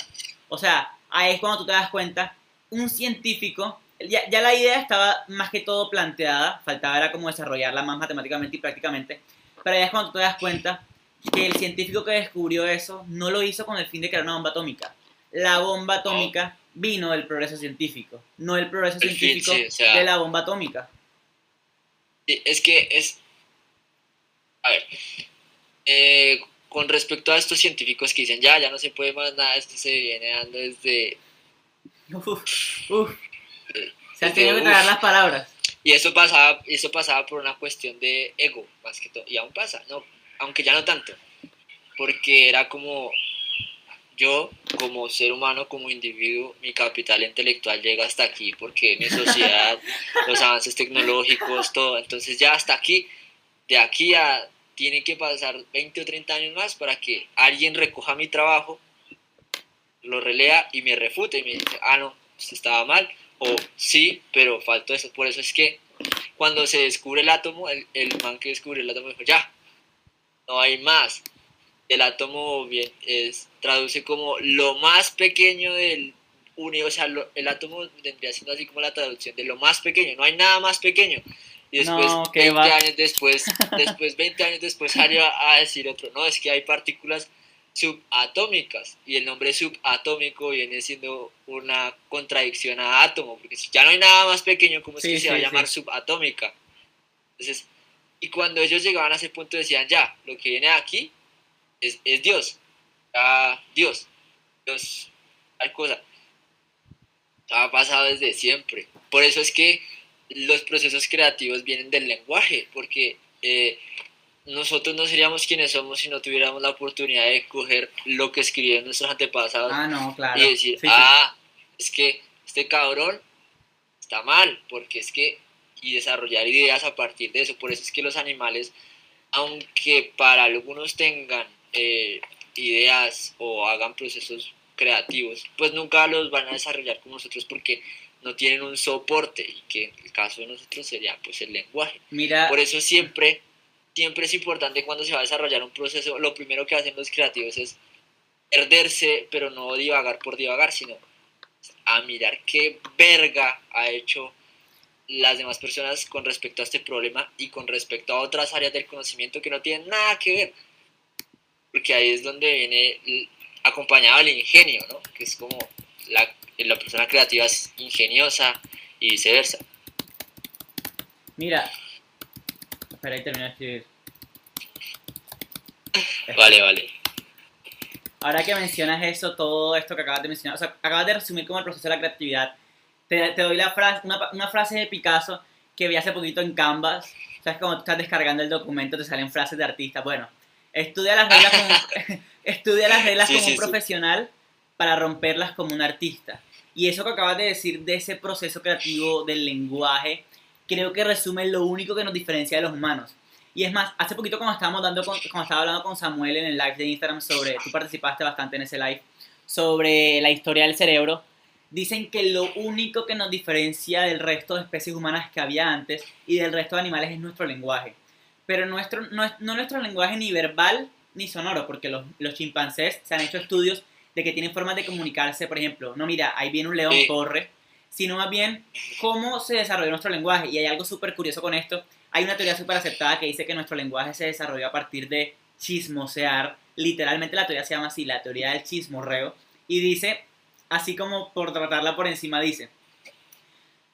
o sea, ahí es cuando tú te das cuenta, un científico, ya la idea estaba más que todo planteada, faltaba era como desarrollarla más matemáticamente y prácticamente, pero ahí es cuando tú te das cuenta que el científico que descubrió eso no lo hizo con el fin de crear una bomba atómica. La bomba atómica vino del progreso científico, no el progreso científico fin, sí, o sea, de la bomba atómica. Es que es... A ver, con respecto a estos científicos que dicen, ya no se puede más nada, esto se viene dando desde... Se han tenido que tragar las palabras. Y eso pasaba por una cuestión de ego, más que todo, y aún pasa, no, aunque ya no tanto, porque era como... Yo, como ser humano, como individuo, mi capital intelectual llega hasta aquí porque mi sociedad, los avances tecnológicos, todo. Entonces ya hasta aquí, de aquí a... Tienen que pasar 20 o 30 años más para que alguien recoja mi trabajo, lo relea y me refute. Y me dice, no, esto estaba mal. O sí, pero faltó eso. Por eso es que cuando se descubre el átomo, el man que descubrió el átomo dijo, ya, no hay más. El átomo bien traduce como lo más pequeño del universo, o sea, el átomo vendría siendo así como la traducción de lo más pequeño, no hay nada más pequeño. Y después, no, okay, 20 años después salió a decir otro, no, es que hay partículas subatómicas, y el nombre subatómico viene siendo una contradicción a átomo, porque si ya no hay nada más pequeño, ¿cómo es que se va a llamar subatómica? Entonces, y cuando ellos llegaban a ese punto decían, ya, lo que viene aquí es Dios, Dios, tal cosa, ha pasado desde siempre. Por eso es que los procesos creativos vienen del lenguaje, porque nosotros no seríamos quienes somos si no tuviéramos la oportunidad de coger lo que escribieron nuestros antepasados y decir, es que este cabrón está mal, porque es que, y desarrollar ideas a partir de eso. Por eso es que los animales, aunque para algunos tengan ideas o hagan procesos creativos, pues nunca los van a desarrollar como nosotros porque no tienen un soporte, y que en el caso de nosotros sería pues el lenguaje. Mira, por eso siempre es importante cuando se va a desarrollar un proceso, lo primero que hacen los creativos es perderse, pero no divagar por divagar, sino a mirar qué verga ha hecho las demás personas con respecto a este problema y con respecto a otras áreas del conocimiento que no tienen nada que ver. Porque ahí es donde viene acompañado el ingenio, ¿no? Que es como la persona creativa es ingeniosa y viceversa. Mira. Espera, ahí termino de escribir. Vale. Ahora que mencionas eso, todo esto que acabas de mencionar, o sea, acabas de resumir como el proceso de la creatividad. Te doy la frase, una frase de Picasso que vi hace poquito en Canvas. O sea, es como tú estás descargando el documento, te salen frases de artistas. Bueno, estudia las reglas como un profesional para romperlas como un artista. Y eso que acabas de decir de ese proceso creativo del lenguaje, creo que resume lo único que nos diferencia de los humanos. Y es más, hace poquito cuando estaba hablando con Samuel en el live de Instagram sobre, tú participaste bastante en ese live, sobre la historia del cerebro, dicen que lo único que nos diferencia del resto de especies humanas que había antes y del resto de animales es nuestro lenguaje. Pero no nuestro lenguaje ni verbal ni sonoro, porque los chimpancés se han hecho estudios de que tienen formas de comunicarse, por ejemplo, no mira, ahí viene un león, corre, sino más bien cómo se desarrolló nuestro lenguaje. Y hay algo súper curioso con esto, hay una teoría súper aceptada que dice que nuestro lenguaje se desarrolló a partir de chismosear, literalmente la teoría se llama así, la teoría del chismorreo, y dice, así como por tratarla por encima dice,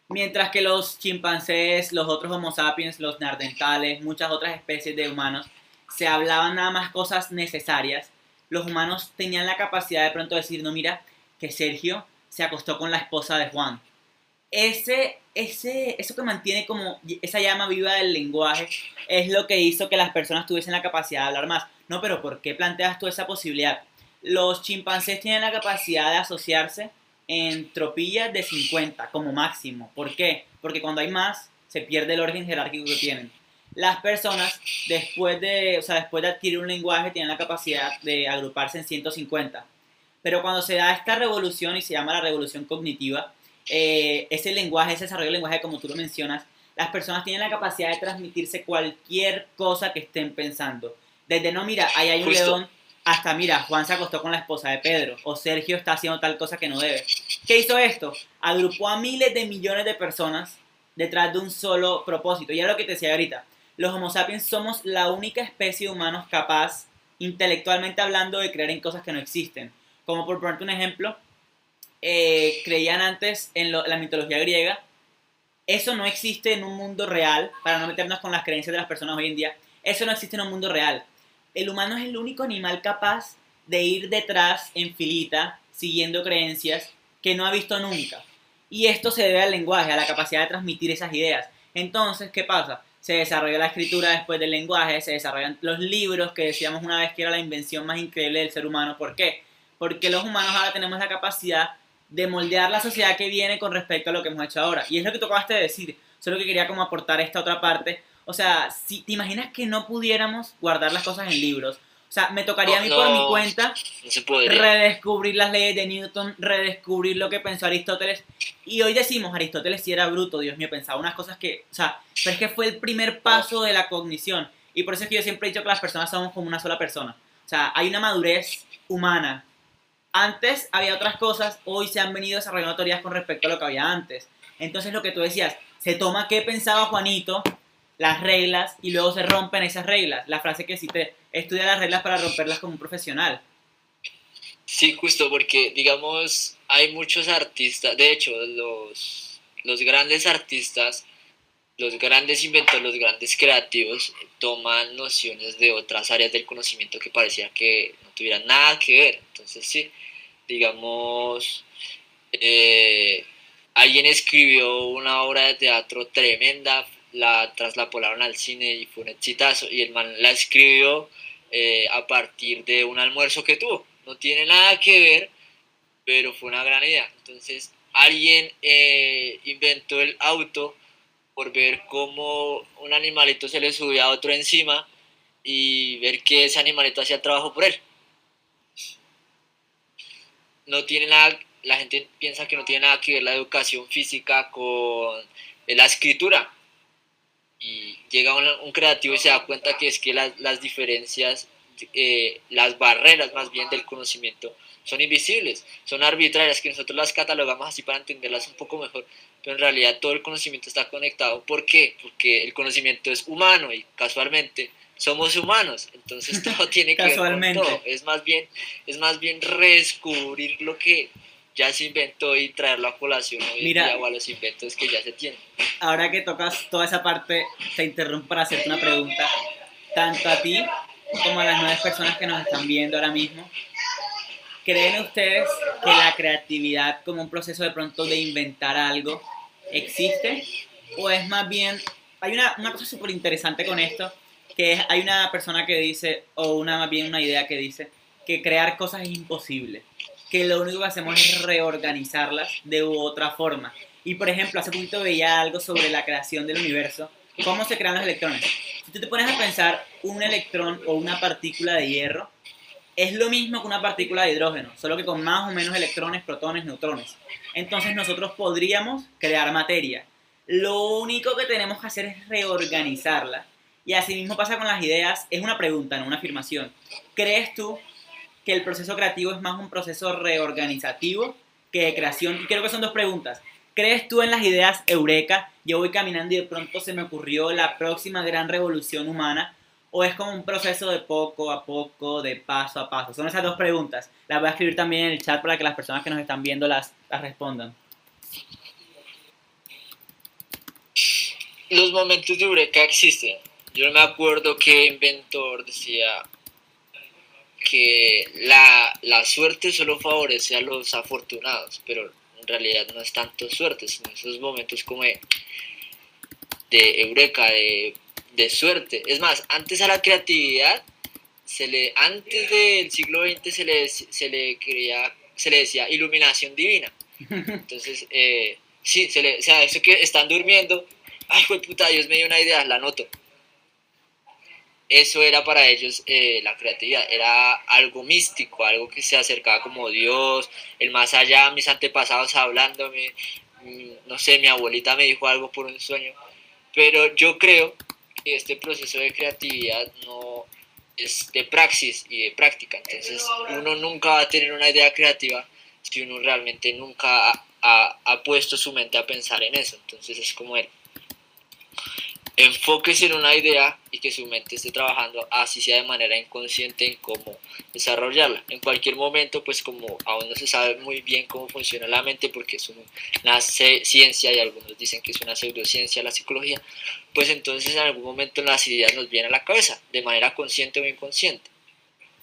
mientras que los chimpancés, los otros homo sapiens, los neandertales, muchas otras especies de humanos, se hablaban nada más cosas necesarias, los humanos tenían la capacidad de pronto decir, no mira, que Sergio se acostó con la esposa de Juan. Eso que mantiene como esa llama viva del lenguaje es lo que hizo que las personas tuviesen la capacidad de hablar más. No, pero ¿por qué planteas tú esa posibilidad? Los chimpancés tienen la capacidad de asociarse en tropillas de 50 como máximo. ¿Por qué? Porque cuando hay más, se pierde el orden jerárquico que tienen. Las personas, después de adquirir un lenguaje, tienen la capacidad de agruparse en 150. Pero cuando se da esta revolución, y se llama la revolución cognitiva, ese lenguaje, ese desarrollo del lenguaje, como tú lo mencionas, las personas tienen la capacidad de transmitirse cualquier cosa que estén pensando. Desde, no, mira, ahí hay un león, hasta, mira, Juan se acostó con la esposa de Pedro, o Sergio está haciendo tal cosa que no debe. ¿Qué hizo esto? Agrupó a miles de millones de personas detrás de un solo propósito. Y era lo que te decía ahorita. Los homo sapiens somos la única especie de humanos capaz, intelectualmente hablando, de creer en cosas que no existen. Como por ponerte un ejemplo, creían antes en la mitología griega. Eso no existe en un mundo real, para no meternos con las creencias de las personas hoy en día. Eso no existe en un mundo real. El humano es el único animal capaz de ir detrás, en filita, siguiendo creencias que no ha visto nunca. Y esto se debe al lenguaje, a la capacidad de transmitir esas ideas. Entonces, ¿qué pasa? Se desarrolló la escritura después del lenguaje, se desarrollan los libros, que decíamos una vez que era la invención más increíble del ser humano. ¿Por qué? Porque los humanos ahora tenemos la capacidad de moldear la sociedad que viene con respecto a lo que hemos hecho ahora. Y es lo que tú acabaste de decir, solo que quería como aportar esta otra parte. O sea, si te imaginas que no pudiéramos guardar las cosas en libros. O sea, me tocaría a mí por mi cuenta redescubrir las leyes de Newton, redescubrir lo que pensó Aristóteles. Y hoy decimos, Aristóteles sí era bruto, Dios mío, pensaba unas cosas que... O sea, pero es que fue el primer paso de la cognición. Y por eso es que yo siempre he dicho que las personas somos como una sola persona. O sea, hay una madurez humana. Antes había otras cosas, hoy se han venido desarrollando teorías con respecto a lo que había antes. Entonces lo que tú decías, se toma qué pensaba Juanito, las reglas, y luego se rompen esas reglas. La frase que cité, estudia las reglas para romperlas como un profesional. Sí, justo, porque, digamos, hay muchos artistas, de hecho, los grandes artistas, los grandes inventores, los grandes creativos, toman nociones de otras áreas del conocimiento que parecía que no tuvieran nada que ver. Entonces, sí, digamos, alguien escribió una obra de teatro tremenda, la traslapolaron al cine y fue un exitazo, y el man la escribió a partir de un almuerzo que tuvo. No tiene nada que ver, pero fue una gran idea. Entonces, alguien inventó el auto por ver cómo un animalito se le subía a otro encima y ver que ese animalito hacía trabajo por él. No tiene nada, la gente piensa que no tiene nada que ver la educación física con la escritura. Y llega un creativo y se da cuenta que es que las diferencias, las barreras más bien del conocimiento son invisibles, son arbitrarias, que nosotros las catalogamos así para entenderlas un poco mejor, pero en realidad todo el conocimiento está conectado. ¿Por qué? Porque el conocimiento es humano y casualmente somos humanos, entonces todo tiene que ver con todo. Es más bien redescubrir lo que ya se inventó y traerlo a colación hoy en día, o a los inventos que ya se tienen. Ahora que tocas toda esa parte, te interrumpo para hacerte una pregunta, tanto a ti como a las 9 personas que nos están viendo ahora mismo. ¿Creen ustedes que la creatividad, como un proceso de pronto de inventar algo, existe? ¿O es más bien...? Hay una cosa súper interesante con esto, que es, hay una persona que dice, o más bien una idea que dice, que crear cosas es imposible. que lo único que hacemos es reorganizarlas de otra forma. Y por ejemplo, hace poquito veía algo sobre la creación del universo, cómo se crean los electrones. Si tú te pones a pensar, un electrón o una partícula de hierro es lo mismo que una partícula de hidrógeno, solo que con más o menos electrones, protones, neutrones. Entonces nosotros podríamos crear materia. Lo único que tenemos que hacer es reorganizarla. Y así mismo pasa con las ideas. Es una pregunta, no una afirmación. ¿Crees tú que el proceso creativo es más un proceso reorganizativo que de creación? Y creo que son dos preguntas. ¿Crees tú en las ideas eureka? Yo voy caminando y de pronto se me ocurrió la próxima gran revolución humana. ¿O es como un proceso de poco a poco, de paso a paso? Son esas dos preguntas. Las voy a escribir también en el chat para que las personas que nos están viendo las respondan. Los momentos de eureka existen. Yo me acuerdo que el inventor decía que la suerte solo favorece a los afortunados, pero en realidad no es tanto suerte, sino esos momentos como de eureka, de suerte. Es más, antes a la creatividad, antes del siglo XX se le decía iluminación divina. Entonces, sí, o sea, eso que están durmiendo, ay, puta, Dios me dio una idea, la anoto. Eso era para ellos la creatividad, era algo místico, algo que se acercaba como Dios, el más allá, mis antepasados hablándome, no sé, mi abuelita me dijo algo por un sueño, pero yo creo este proceso de creatividad no es de praxis y de práctica, entonces uno nunca va a tener una idea creativa si uno realmente nunca ha puesto su mente a pensar en eso. Entonces es como enfóquese en una idea y que su mente esté trabajando, así sea de manera inconsciente, en cómo desarrollarla. En cualquier momento, pues como aún no se sabe muy bien cómo funciona la mente, porque es una ciencia y algunos dicen que es una pseudociencia la psicología, pues entonces en algún momento las ideas nos vienen a la cabeza, de manera consciente o inconsciente.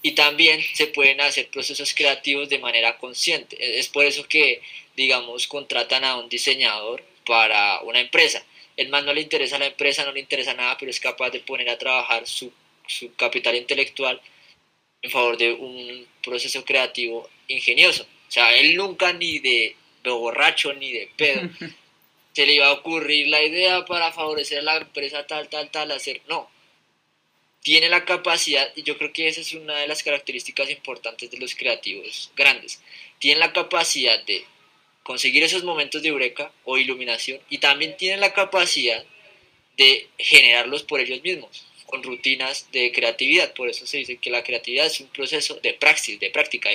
Y también se pueden hacer procesos creativos de manera consciente. Es por eso que, digamos, contratan a un diseñador para una empresa. El man no le interesa a la empresa, no le interesa nada, pero es capaz de poner a trabajar su capital intelectual en favor de un proceso creativo ingenioso. O sea, él nunca, ni de borracho ni de pedo, se le iba a ocurrir la idea para favorecer a la empresa tal, hacer. No, tiene la capacidad, y yo creo que esa es una de las características importantes de los creativos grandes. Tienen la capacidad de conseguir esos momentos de eureka o iluminación, y también tienen la capacidad de generarlos por ellos mismos, con rutinas de creatividad. Por eso se dice que la creatividad es un proceso de praxis, de práctica.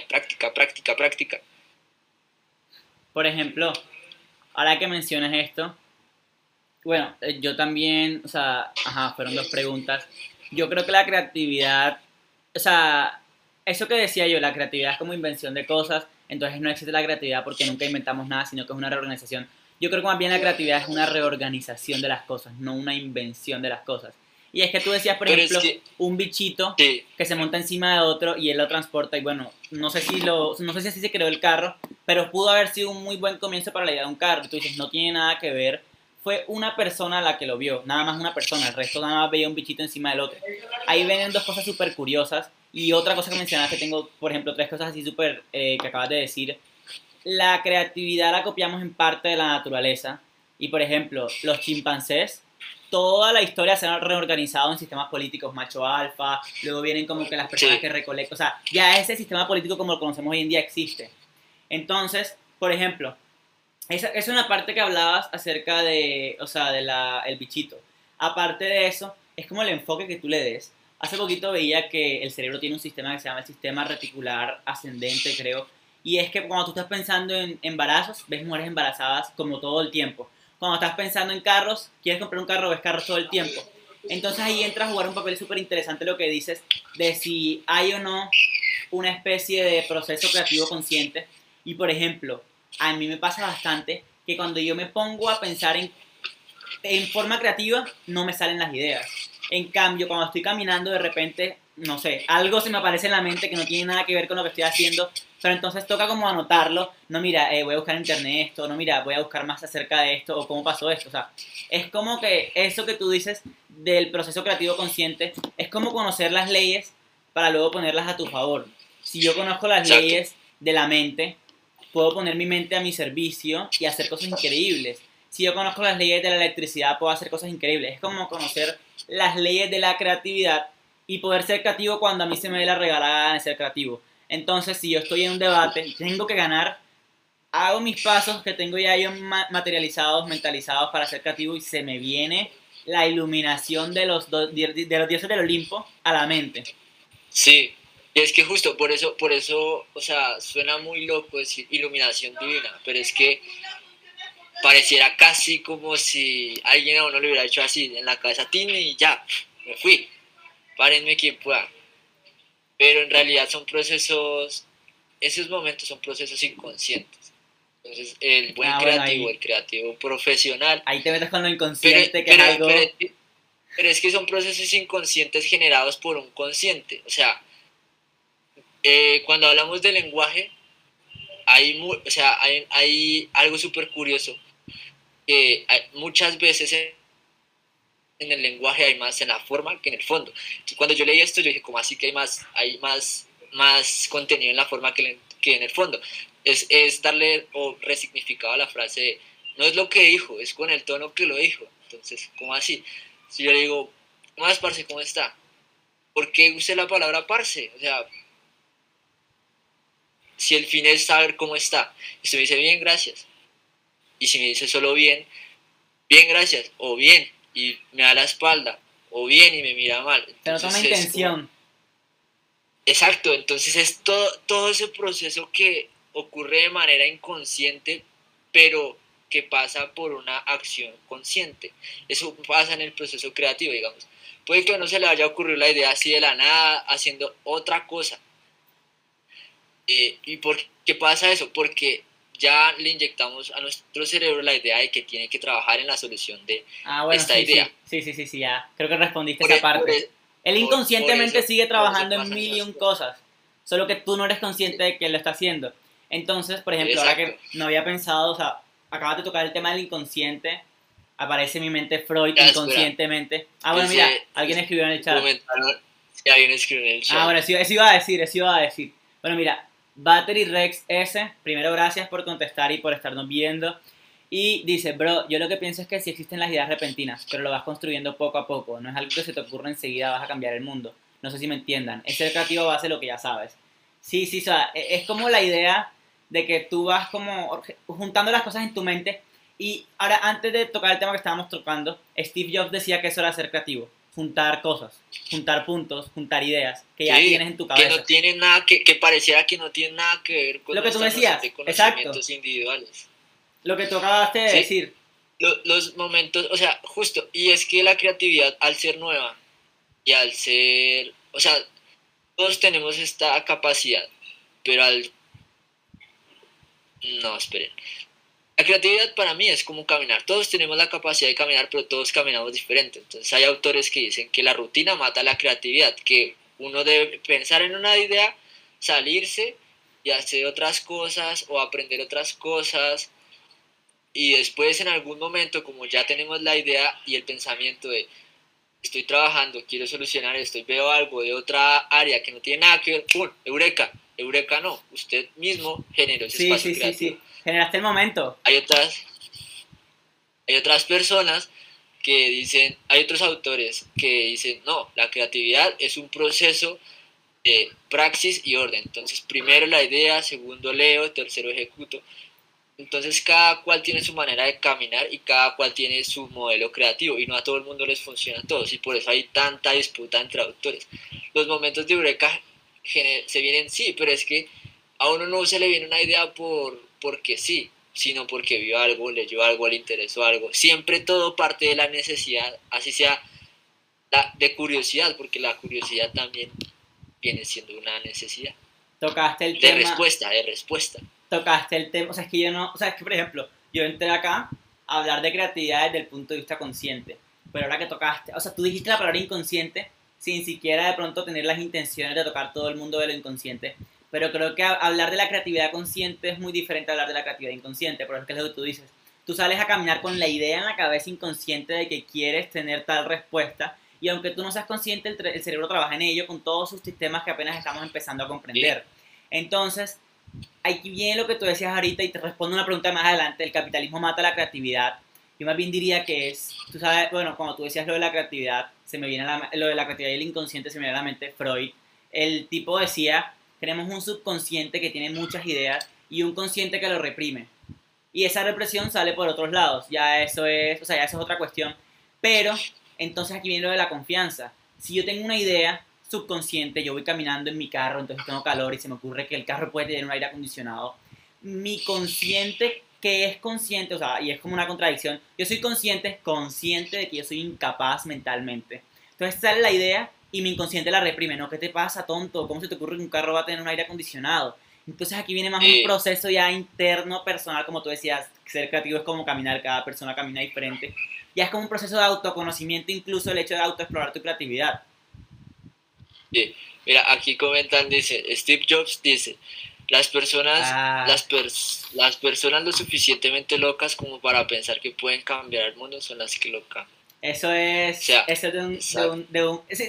Por ejemplo, ahora que mencionas esto, bueno, yo también, o sea, fueron dos preguntas. Yo creo que la creatividad, o sea, eso que decía yo, la creatividad es como invención de cosas. Entonces no existe la creatividad porque nunca inventamos nada, sino que es una reorganización. Yo creo que más bien la creatividad es una reorganización de las cosas, no una invención de las cosas. Y es que tú decías, por ejemplo, un bichito que se monta encima de otro y él lo transporta. Y bueno, no sé si así se creó el carro, pero pudo haber sido un muy buen comienzo para la idea de un carro. Y tú dices, no tiene nada que ver. Fue una persona la que lo vio, nada más una persona. El resto nada más veía un bichito encima del otro. Ahí vienen dos cosas súper curiosas. Y otra cosa que mencionaste, tengo, por ejemplo, tres cosas así súper que acabas de decir. La creatividad la copiamos en parte de la naturaleza. Y, por ejemplo, los chimpancés, toda la historia se han reorganizado en sistemas políticos, macho alfa, luego vienen como que las personas que recolectan. O sea, ya ese sistema político como lo conocemos hoy en día existe. Entonces, por ejemplo, esa es una parte que hablabas acerca de, o sea, del bichito. Aparte de eso, es como el enfoque que tú le des. Hace poquito veía que el cerebro tiene un sistema que se llama el sistema reticular ascendente, creo. Y es que cuando tú estás pensando en embarazos, ves mujeres embarazadas como todo el tiempo. Cuando estás pensando en carros, quieres comprar un carro, ves carros todo el tiempo. Entonces ahí entra a jugar un papel súper interesante lo que dices de si hay o no una especie de proceso creativo consciente. Y por ejemplo, a mí me pasa bastante que cuando yo me pongo a pensar en forma creativa, no me salen las ideas. En cambio, cuando estoy caminando, de repente, no sé, algo se me aparece en la mente que no tiene nada que ver con lo que estoy haciendo, pero entonces toca como anotarlo. No, mira, voy a buscar en internet esto, no, mira, voy a buscar más acerca de esto, o cómo pasó esto. O sea, es como que eso que tú dices del proceso creativo consciente es como conocer las leyes para luego ponerlas a tu favor. Si yo conozco las leyes de la mente, puedo poner mi mente a mi servicio y hacer cosas increíbles. Si yo conozco las leyes de la electricidad, puedo hacer cosas increíbles. Es como conocer las leyes de la creatividad y poder ser creativo cuando a mí se me dé la regalada de ser creativo. Entonces, si yo estoy en un debate, tengo que ganar, hago mis pasos que tengo ya yo materializados, mentalizados para ser creativo, y se me viene la iluminación de los dioses del Olimpo a la mente. Sí, y es que justo por eso, o sea, suena muy loco decir iluminación divina, pero es que pareciera casi como si alguien a uno le hubiera hecho así en la cabeza, tiene y ya, me fui, párenme quien pueda. Pero en realidad son procesos, esos momentos son procesos inconscientes. Entonces el buen creativo, bueno, el creativo profesional... Ahí te metes con lo inconsciente, pero es que son procesos inconscientes generados por un consciente. O sea, cuando hablamos de lenguaje, hay algo súper curioso. Muchas veces en el lenguaje hay más en la forma que en el fondo. Cuando yo leí esto, yo dije, ¿cómo así que hay más contenido en la forma que en el fondo? Es darle o resignificado a la frase, no es lo que dijo, es con el tono que lo dijo. Entonces, ¿cómo así? Si yo le digo, más parce, ¿cómo está? ¿Por qué usé la palabra parce? O sea, si el fin es saber cómo está, y si me dice bien, gracias, y si me dice solo bien, gracias, o bien, y me da la espalda, o bien, y me mira mal. Pero toma intención. Exacto, entonces es todo ese proceso que ocurre de manera inconsciente, pero que pasa por una acción consciente. Eso pasa en el proceso creativo, digamos. Puede que no se le haya ocurrido la idea así de la nada, haciendo otra cosa. ¿Y por qué pasa eso? Porque ya le inyectamos a nuestro cerebro la idea de que tiene que trabajar en la solución de idea. Sí, ya. Creo que respondiste esa parte. Él inconscientemente sigue trabajando en mil y un cosas, solo que tú no eres consciente de que lo está haciendo. Entonces, por ejemplo, exacto, ahora que no había pensado, o sea, acabas de tocar el tema del inconsciente, aparece en mi mente Freud inconscientemente. Ah, bueno, mira, alguien escribió en el chat. Alguien escribió en el chat. Ah, bueno, eso iba a decir. Bueno, mira, Battery Rex S, primero gracias por contestar y por estarnos viendo. Y dice, bro, yo lo que pienso es que sí existen las ideas repentinas, pero lo vas construyendo poco a poco. No es algo que se te ocurra enseguida, vas a cambiar el mundo. No sé si me entiendan. Es ser creativo a base de lo que ya sabes. Sí, o sea, es como la idea de que tú vas como juntando las cosas en tu mente. Y ahora, antes de tocar el tema que estábamos tocando, Steve Jobs decía que eso era ser creativo. Juntar cosas, juntar puntos, juntar ideas que ya tienes en tu cabeza. Que no tienen nada, que pareciera que no tiene nada que ver con lo que tú decías, de conocimientos individuales. Lo que tú acabaste de decir. Los momentos, o sea, justo, y es que la creatividad al ser nueva y al ser, o sea, todos tenemos esta capacidad, pero la creatividad para mí es como caminar. Todos tenemos la capacidad de caminar, pero todos caminamos diferente. Entonces hay autores que dicen que la rutina mata la creatividad, que uno debe pensar en una idea, salirse y hacer otras cosas o aprender otras cosas. Y después en algún momento, como ya tenemos la idea y el pensamiento de estoy trabajando, quiero solucionar esto, veo algo de otra área que no tiene nada que ver, ¡pum! ¡Eureka! Eureka no, usted mismo generó ese espacio creativo. Sí. Generaste el momento. Hay otras personas que dicen, hay otros autores que dicen, no, la creatividad es un proceso de praxis y orden. Entonces, primero la idea, segundo leo, tercero ejecuto. Entonces, cada cual tiene su manera de caminar y cada cual tiene su modelo creativo, y no a todo el mundo les funciona a todos, y por eso hay tanta disputa entre autores. Los momentos de eureka se vienen, sí, pero es que a uno no se le viene una idea porque sí, sino porque vio algo, leyó algo, le interesó algo. Siempre todo parte de la necesidad, así sea de curiosidad, porque la curiosidad también viene siendo una necesidad. Tocaste el tema. De respuesta. Tocaste el tema, o sea, es que yo no, o sea, es que por ejemplo, yo entré acá a hablar de creatividad desde el punto de vista consciente, pero ahora que tocaste, o sea, tú dijiste la palabra inconsciente sin siquiera de pronto tener las intenciones de tocar todo el mundo de lo inconsciente, pero creo que hablar de la creatividad consciente es muy diferente a hablar de la creatividad inconsciente, por eso es que es lo que tú dices, tú sales a caminar con la idea en la cabeza inconsciente de que quieres tener tal respuesta, y aunque tú no seas consciente, el cerebro trabaja en ello con todos sus sistemas que apenas estamos empezando a comprender. Entonces, aquí viene lo que tú decías ahorita y te respondo una pregunta más adelante. El capitalismo mata la creatividad. Yo más bien diría que es, tú sabes, bueno, cuando tú decías lo de la creatividad, se me viene a la, lo de la creatividad y el inconsciente se me viene a la mente Freud. El tipo decía, tenemos un subconsciente que tiene muchas ideas y un consciente que lo reprime. Y esa represión sale por otros lados, ya eso es, o sea, ya eso es otra cuestión. Pero, entonces aquí viene lo de la confianza. Si yo tengo una idea subconsciente, yo voy caminando en mi carro, entonces tengo calor y se me ocurre que el carro puede tener un aire acondicionado. Mi consciente, que es consciente, o sea, y es como una contradicción, yo soy consciente de que yo soy incapaz mentalmente. Entonces sale la idea y mi inconsciente la reprime. No, ¿qué te pasa, tonto? ¿Cómo se te ocurre que un carro va a tener un aire acondicionado? Entonces aquí viene más un proceso ya interno, personal, como tú decías, ser creativo es como caminar, cada persona camina diferente. Ya es como un proceso de autoconocimiento, incluso el hecho de autoexplorar tu creatividad. Sí. Mira, aquí comentan, dice, Steve Jobs dice, las personas lo suficientemente locas como para pensar que pueden cambiar el mundo son las que lo cambian. Eso es, o sea, eso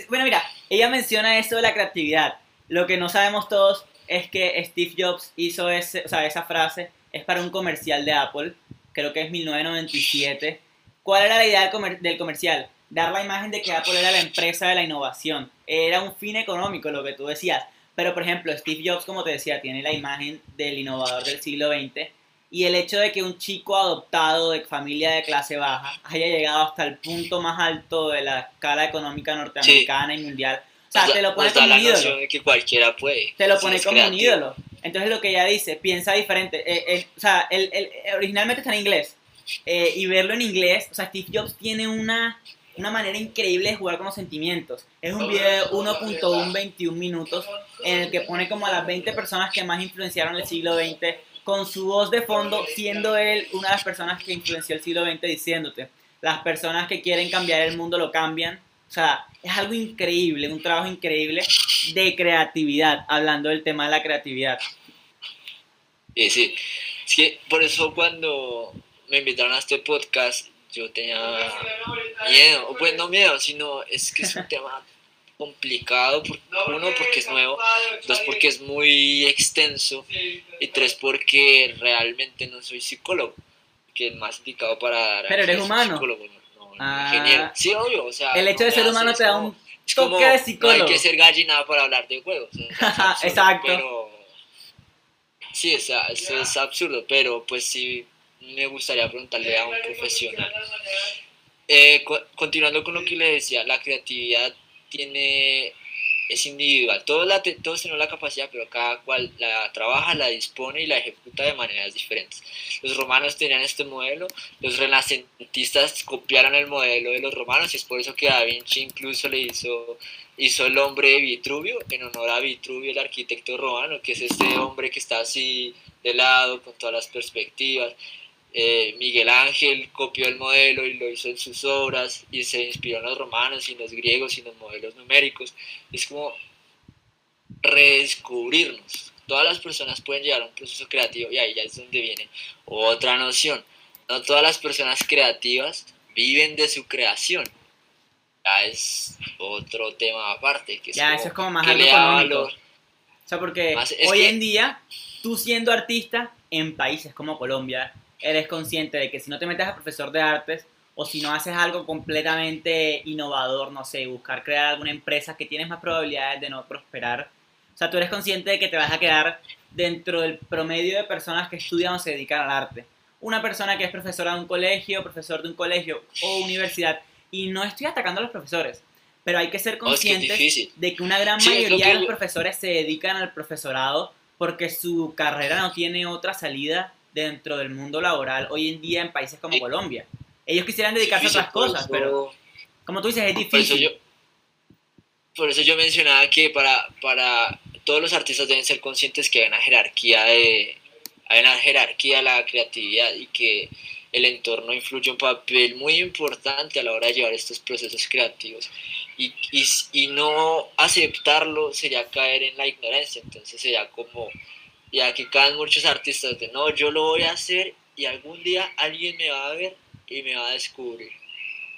bueno, mira, ella menciona esto de la creatividad. Lo que no sabemos todos es que Steve Jobs hizo esa frase, es para un comercial de Apple, creo que es 1997. ¿Cuál era la idea del comercial? Dar la imagen de que Apple era la empresa de la innovación. Era un fin económico, lo que tú decías. Pero, por ejemplo, Steve Jobs, como te decía, tiene la imagen del innovador del siglo XX. Y el hecho de que un chico adoptado de familia de clase baja haya llegado hasta el punto más alto de la escala económica norteamericana y mundial... O sea, te lo pone como un ídolo. Que cualquiera puede. Te lo pone como un ídolo. Entonces lo que ella dice, piensa diferente. O sea, originalmente está en inglés. Y verlo en inglés, o sea, Steve Jobs tiene una manera increíble de jugar con los sentimientos. Es un video de 1.121 minutos en el que pone como a las 20 personas que más influenciaron el siglo XX con su voz de fondo, siendo él una de las personas que influenció el siglo XX diciéndote, las personas que quieren cambiar el mundo lo cambian. O sea, es algo increíble, un trabajo increíble de creatividad, hablando del tema de la creatividad. Sí, es que por eso cuando me invitaron a este podcast yo tenía miedo, pues no miedo, sino es que es un tema complicado, uno porque es nuevo, dos porque es muy extenso y tres porque realmente no soy psicólogo, que es más indicado para dar... Pero eres humano. Ingeniero. Sí, obvio, o sea, el hecho de ser humano te da un toque de psicólogo. No hay que ser gallina para hablar de juegos. Es absurdo, exacto. Pero, sí, eso es absurdo, pero pues sí me gustaría preguntarle a un profesional. Continuando con lo que le decía, la creatividad es individual. Todos tenemos la capacidad, pero cada cual la trabaja, la dispone y la ejecuta de maneras diferentes. Los romanos tenían este modelo, los renacentistas copiaron el modelo de los romanos y es por eso que Da Vinci incluso le hizo el hombre de Vitruvio, en honor a Vitruvio, el arquitecto romano, que es este hombre que está así de lado, con todas las perspectivas. Miguel Ángel copió el modelo y lo hizo en sus obras y se inspiró en los romanos y en los griegos y en los modelos numéricos. Es como redescubrirnos. Todas las personas pueden llegar a un proceso creativo y ahí ya es donde viene otra noción. No todas las personas creativas viven de su creación. Ya es otro tema aparte. Que es ya, eso es como más algo económico. O sea, porque hoy en día, tú siendo artista en países como Colombia... eres consciente de que si no te metes a profesor de artes o si no haces algo completamente innovador, no sé, buscar crear alguna empresa que tienes más probabilidades de no prosperar. O sea, tú eres consciente de que te vas a quedar dentro del promedio de personas que estudian o se dedican al arte. Una persona que es profesora de un colegio, profesor de un colegio o universidad, y no estoy atacando a los profesores, pero hay que ser conscientes de que una gran mayoría de los profesores se dedican al profesorado porque su carrera no tiene otra salida dentro del mundo laboral hoy en día en países como Colombia. Ellos quisieran dedicarse a otras cosas, pero como tú dices, es difícil. Por eso yo mencionaba que para todos los artistas deben ser conscientes que hay una jerarquía de la creatividad y que el entorno influye un papel muy importante a la hora de llevar estos procesos creativos. Y no aceptarlo sería caer en la ignorancia, entonces sería como... Y aquí caen muchos artistas de, no, yo lo voy a hacer y algún día alguien me va a ver y me va a descubrir.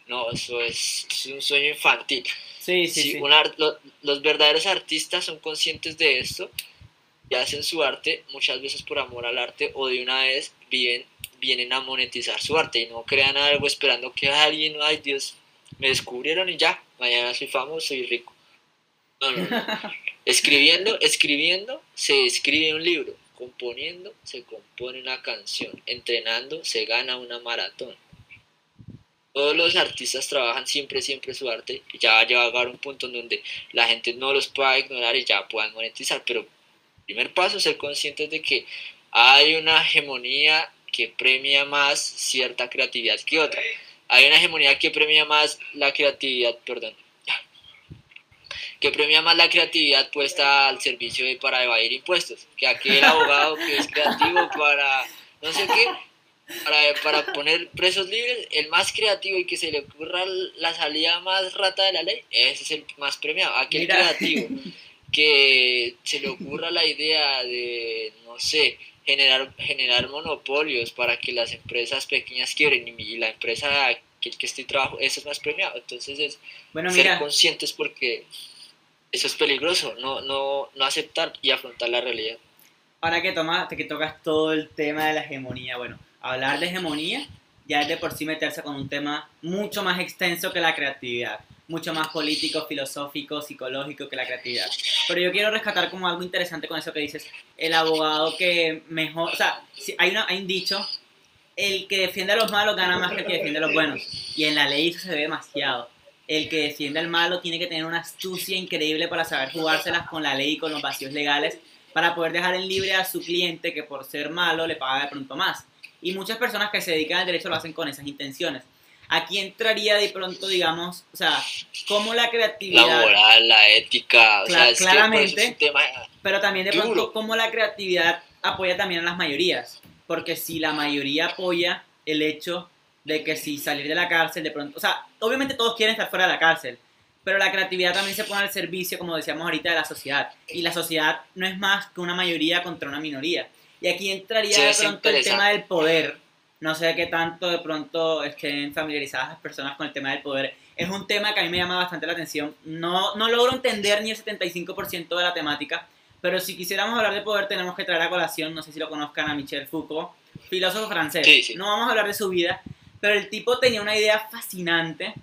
No, eso es un sueño infantil. Sí, sí, sí. Los verdaderos artistas son conscientes de esto y hacen su arte muchas veces por amor al arte, o de una vez vienen a monetizar su arte y no crean algo esperando que alguien, ay Dios, me descubrieron y ya, mañana soy famoso y rico. No. Escribiendo se escribe un libro, componiendo se compone una canción, entrenando se gana una maratón. Todos los artistas trabajan siempre su arte y ya va a llegar un punto en donde la gente no los pueda ignorar y ya puedan monetizar, pero primer paso, ser conscientes de que hay una hegemonía que premia más cierta creatividad que otra. Hay una hegemonía que premia más la creatividad, puesta al servicio de para evadir impuestos, que aquel abogado que es creativo para no sé qué, para poner presos libres, el más creativo y que se le ocurra la salida más rata de la ley, ese es el más premiado. Aquel creativo que se le ocurra la idea de, no sé, generar monopolios para que las empresas pequeñas quiebren y la empresa que esté trabajando, eso es más premiado. Entonces es ser conscientes, porque eso es peligroso, no aceptar y afrontar la realidad. Ahora que tocas todo el tema de la hegemonía, bueno, hablar de hegemonía ya es de por sí meterse con un tema mucho más extenso que la creatividad, mucho más político, filosófico, psicológico que la creatividad. Pero yo quiero rescatar como algo interesante con eso que dices, el abogado que mejor, o sea, hay un dicho, el que defiende a los malos gana más que el que defiende a los buenos, y en la ley eso se ve demasiado. El que defiende al malo tiene que tener una astucia increíble para saber jugárselas con la ley y con los vacíos legales para poder dejar en libre a su cliente que por ser malo le paga de pronto más. Y muchas personas que se dedican al derecho lo hacen con esas intenciones. Aquí entraría de pronto, digamos, o sea, cómo la creatividad... La moral, la ética, o sea, claramente, es un tema pero también de pronto duro. Cómo la creatividad apoya también a las mayorías. Porque si la mayoría apoya el hecho de que si salir de la cárcel de pronto... O sea, obviamente todos quieren estar fuera de la cárcel, pero la creatividad también se pone al servicio, como decíamos ahorita, de la sociedad. Y la sociedad no es más que una mayoría contra una minoría. Y aquí entraría de pronto el tema del poder. No sé qué tanto de pronto estén familiarizadas las personas con el tema del poder. Es un tema que a mí me llama bastante la atención. No logro entender ni el 75% de la temática, pero si quisiéramos hablar de poder tenemos que traer a colación, no sé si lo conozcan, a Michel Foucault, filósofo francés. Sí. No vamos a hablar de su vida, pero el tipo tenía una idea fascinante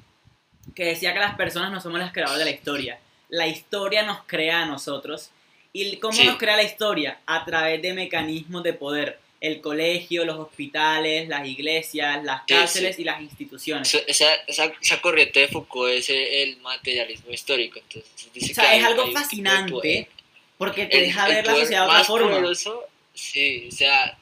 que decía que las personas no somos las creadoras de la historia. La historia nos crea a nosotros. ¿Y cómo nos crea la historia? A través de mecanismos de poder. El colegio, los hospitales, las iglesias, las cárceles y las instituciones. Esa corriente de Foucault es el materialismo histórico. Entonces, dice es algo fascinante porque te deja ver la sociedad de otra forma. Poderoso, sí, o sea...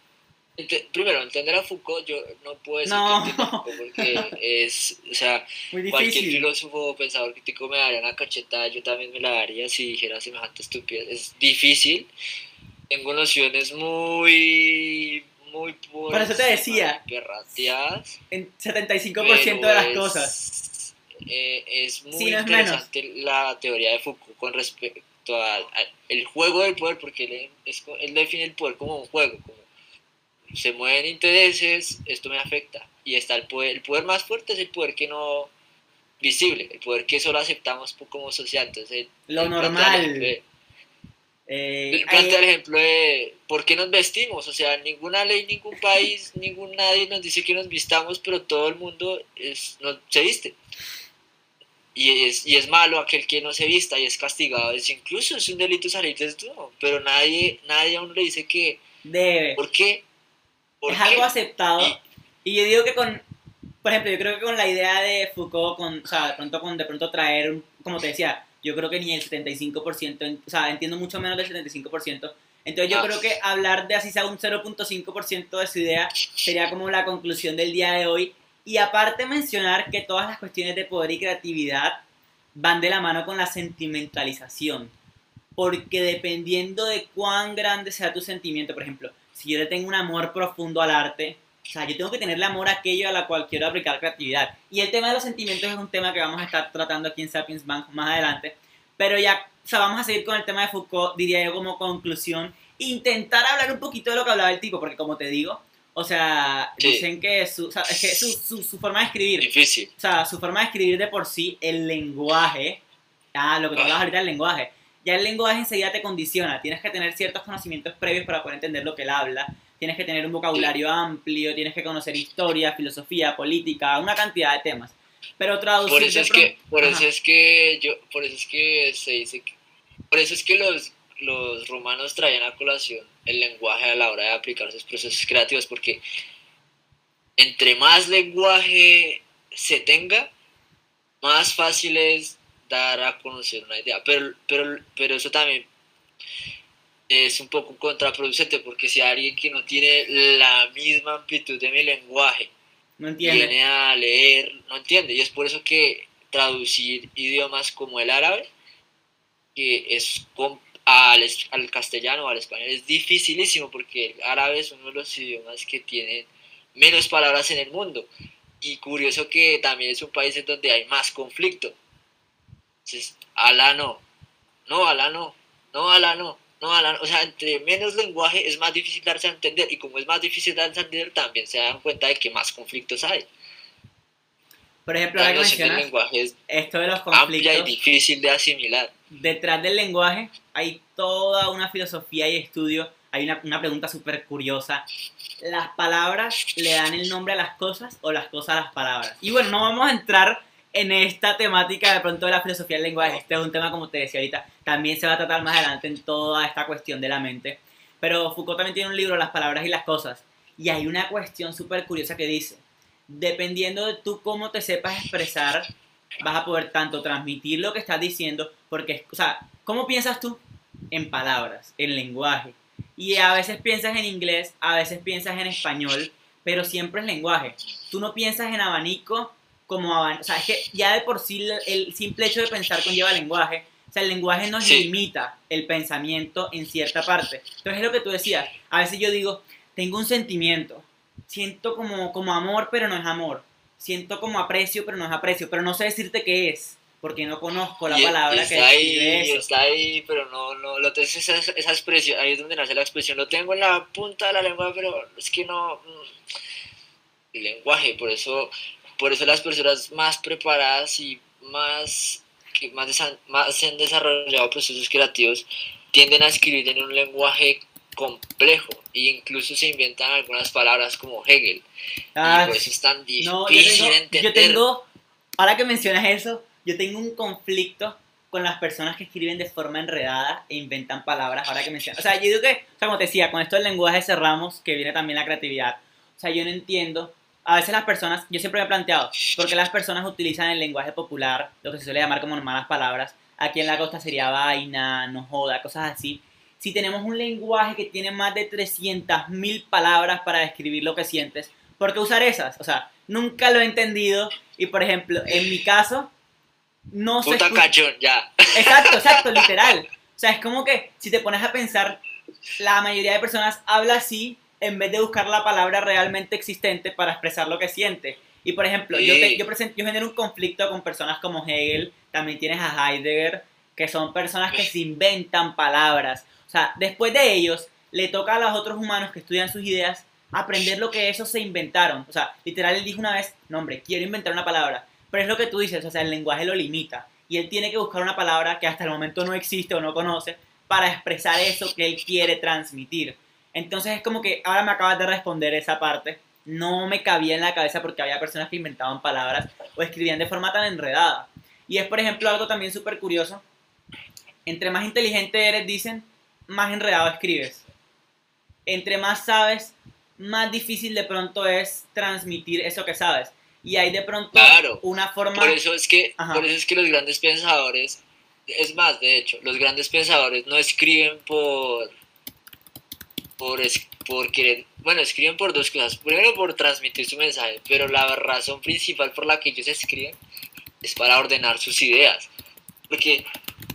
Primero, entender a Foucault yo no puedo decir que entiendo porque es, o sea, cualquier filósofo o pensador crítico me daría una cachetada, yo también me la daría si dijera semejante estupidez. Es difícil, tengo nociones muy por eso te decía, perrateadas en 75% de las cosas. Es muy interesante la teoría de Foucault con respecto al juego del poder, porque él define el poder como un juego, como se mueven intereses, esto me afecta. Y está el poder más fuerte es el poder que no visible, el poder que solo aceptamos como sociedad. Entonces, lo normal. Plantea el ejemplo de por qué nos vestimos. O sea, ninguna ley, ningún país, nadie nos dice que nos vistamos, pero todo el mundo se viste. Y es malo aquel que no se vista y es castigado. Incluso es un delito salir desnudo, pero nadie aún le dice que debe. ¿Por qué? Es algo aceptado, y yo digo que por ejemplo, yo creo que con la idea de Foucault, de pronto traer, como te decía, yo creo que ni el 75%, o sea, entiendo mucho menos del 75%, entonces yo creo que hablar de así sea un 0.5% de su idea sería como la conclusión del día de hoy, y aparte mencionar que todas las cuestiones de poder y creatividad van de la mano con la sentimentalización, porque dependiendo de cuán grande sea tu sentimiento, por ejemplo, si yo le tengo un amor profundo al arte, o sea, yo tengo que tenerle amor a aquello a la cual quiero aplicar creatividad. Y el tema de los sentimientos es un tema que vamos a estar tratando aquí en Sapiens Bang más adelante. Pero ya, o sea, vamos a seguir con el tema de Foucault, diría yo como conclusión. Intentar hablar un poquito de lo que hablaba el tipo, porque como te digo, o sea, dicen que su forma de escribir... Difícil. O sea, su forma de escribir de por sí, el lenguaje... Ah, lo que tú hablabas ahorita del lenguaje. Ya el lenguaje enseguida te condiciona, tienes que tener ciertos conocimientos previos para poder entender lo que él habla, tienes que tener un vocabulario amplio, tienes que conocer historia, filosofía, política, una cantidad de temas. Pero traducir por eso es que los romanos traían a colación el lenguaje a la hora de aplicar sus procesos creativos, porque entre más lenguaje se tenga, más fácil es dar a conocer una idea, pero eso también es un poco contraproducente, porque si hay alguien que no tiene la misma amplitud de mi lenguaje, no entiende. Viene a leer, no entiende, y es por eso que traducir idiomas como el árabe, que es al castellano o al español, es dificilísimo, porque el árabe es uno de los idiomas que tienen menos palabras en el mundo, y curioso que también es un país en donde hay más conflicto. Entonces, Alá no, no Alá no, no Alá no, no Alá no. O sea, entre menos lenguaje es más difícil darse a entender, y como es más difícil darse a entender, también se dan cuenta de que más conflictos hay. Por ejemplo, ahora que mencionas esto de los conflictos, amplia y difícil de asimilar. Detrás del lenguaje hay toda una filosofía y estudio. Hay una pregunta súper curiosa. ¿Las palabras le dan el nombre a las cosas o las cosas a las palabras? Y bueno, no vamos a entrar en esta temática de pronto de la filosofía del lenguaje. Este es un tema, como te decía ahorita, también se va a tratar más adelante en toda esta cuestión de la mente. Pero Foucault también tiene un libro, Las palabras y las cosas. Y hay una cuestión súper curiosa que dice, dependiendo de tú cómo te sepas expresar, vas a poder tanto transmitir lo que estás diciendo, porque, o sea, ¿cómo piensas tú? En palabras, en lenguaje. Y a veces piensas en inglés, a veces piensas en español, pero siempre es lenguaje. Tú no piensas en abanico como abanico. O sea, es que ya de por sí el simple hecho de pensar conlleva lenguaje. O sea, el lenguaje nos limita el pensamiento en cierta parte. Entonces es lo que tú decías. A veces yo digo, tengo un sentimiento. Siento como amor, pero no es amor. Siento como aprecio, pero no es aprecio. Pero no sé decirte qué es, porque no conozco la palabra está que describe ahí, eso. Está ahí, pero no lo tengo, esa expresión, ahí es donde nace la expresión. Lo tengo en la punta de la lengua, pero es que no... El lenguaje, por eso las personas más preparadas y que más han desarrollado procesos creativos tienden a escribir en un lenguaje complejo, e incluso se inventan algunas palabras como Hegel. Y por eso es tan difícil entender. Ahora que mencionas eso, yo tengo un conflicto con las personas que escriben de forma enredada e inventan palabras. Ahora que mencionas, o sea, yo digo que, o sea, como te decía, con esto del lenguaje cerramos, que viene también la creatividad. O sea, yo no entiendo. A veces las personas, yo siempre me he planteado, ¿por qué las personas utilizan el lenguaje popular, lo que se suele llamar como malas palabras? Aquí en la costa sería vaina, no joda, cosas así. Si tenemos un lenguaje que tiene más de 300.000 palabras para describir lo que sientes, ¿por qué usar esas? O sea, nunca lo he entendido. Y por ejemplo, en mi caso, no sé. Puta cachón, ya. Exacto, literal. O sea, es como que si te pones a pensar, la mayoría de personas habla así, en vez de buscar la palabra realmente existente para expresar lo que siente. Y por ejemplo, yo genero un conflicto con personas como Hegel, también tienes a Heidegger, que son personas que se inventan palabras. O sea, después de ellos, le toca a los otros humanos que estudian sus ideas aprender lo que esos se inventaron. O sea, literal, él dijo una vez, no hombre, quiero inventar una palabra. Pero es lo que tú dices, o sea, el lenguaje lo limita. Y él tiene que buscar una palabra que hasta el momento no existe o no conoce para expresar eso que él quiere transmitir. Entonces es como que ahora me acabas de responder esa parte. No me cabía en la cabeza porque había personas que inventaban palabras o escribían de forma tan enredada. Y es, por ejemplo, algo también súper curioso. Entre más inteligente eres, dicen, más enredado escribes. Entre más sabes, más difícil de pronto es transmitir eso que sabes. Y hay de pronto una forma... Por eso es que los grandes pensadores... Es más, de hecho, los grandes pensadores no escriben por querer, bueno, escriben por dos cosas. Primero, por transmitir su mensaje, pero la razón principal por la que ellos escriben es para ordenar sus ideas, porque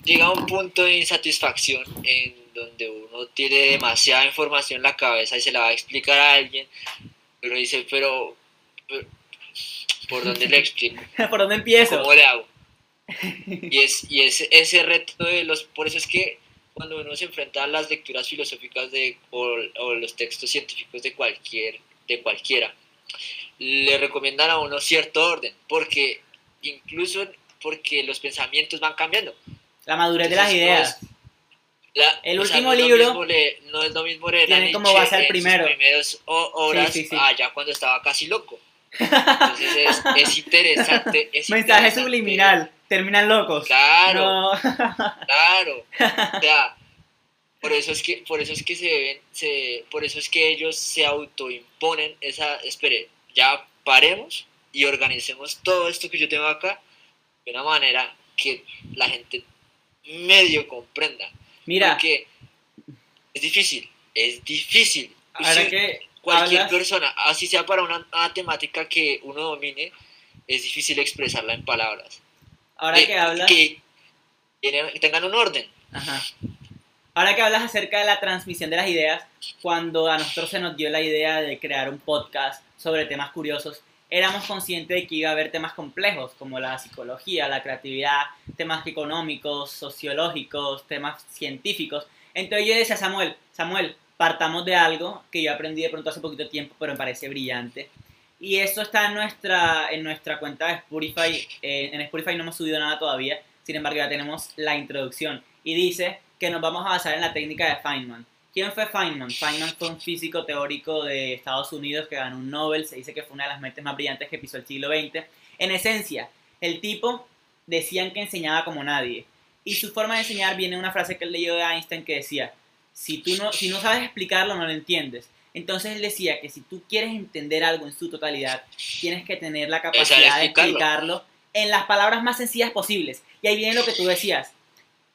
llega un punto de insatisfacción en donde uno tiene demasiada información en la cabeza y se la va a explicar a alguien, pero dice, pero ¿por dónde le explico? ¿Por dónde empiezo? ¿Cómo le hago? Y es ese reto de los... Por eso es que cuando uno se enfrenta a las lecturas filosóficas o los textos científicos de cualquiera, le recomiendan a uno cierto orden, porque incluso porque los pensamientos van cambiando. La madurez de las ideas. El último libro no es lo mismo leer a Nietzsche va a ser en primero. Sus primeras obras allá cuando estaba casi loco. Entonces es interesante. Es mensaje interesante. Subliminal, terminan locos. Claro, no. Claro. O sea, por eso es que por eso es que ellos se autoimponen esa, espere, ya paremos y organicemos todo esto que yo tengo acá de una manera que la gente medio comprenda. Mira, porque es difícil. Ahora que cualquier persona, así sea para una temática que uno domine, es difícil expresarla en palabras. Ahora que hablas, que tengan un orden. Ajá. Ahora que hablas acerca de la transmisión de las ideas, cuando a nosotros se nos dio la idea de crear un podcast sobre temas curiosos, éramos conscientes de que iba a haber temas complejos como la psicología, la creatividad, temas económicos, sociológicos, temas científicos. Entonces yo decía a Samuel, partamos de algo que yo aprendí de pronto hace poquito tiempo, pero me parece brillante. Y eso está en nuestra cuenta de Spotify. En Spotify no hemos subido nada todavía, sin embargo ya tenemos la introducción. Y dice que nos vamos a basar en la técnica de Feynman. ¿Quién fue Feynman? Feynman fue un físico teórico de Estados Unidos que ganó un Nobel. Se dice que fue una de las mentes más brillantes que pisó el siglo XX. En esencia, el tipo decían que enseñaba como nadie. Y su forma de enseñar viene de una frase que él leyó de Einstein que decía, si no sabes explicarlo, no lo entiendes. Entonces él decía que si tú quieres entender algo en su totalidad, tienes que tener la capacidad de explicarlo en las palabras más sencillas posibles. Y ahí viene lo que tú decías.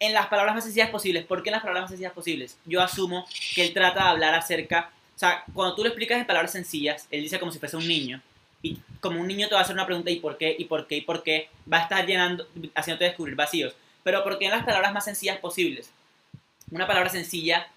En las palabras más sencillas posibles. ¿Por qué en las palabras más sencillas posibles? Yo asumo que él trata de hablar acerca... O sea, cuando tú lo explicas en palabras sencillas, él dice como si fuese un niño. Y como un niño te va a hacer una pregunta, ¿y por qué? ¿Y por qué? ¿Y por qué? Va a estar llenando, haciéndote descubrir vacíos. Pero ¿por qué en las palabras más sencillas posibles? Una palabra sencilla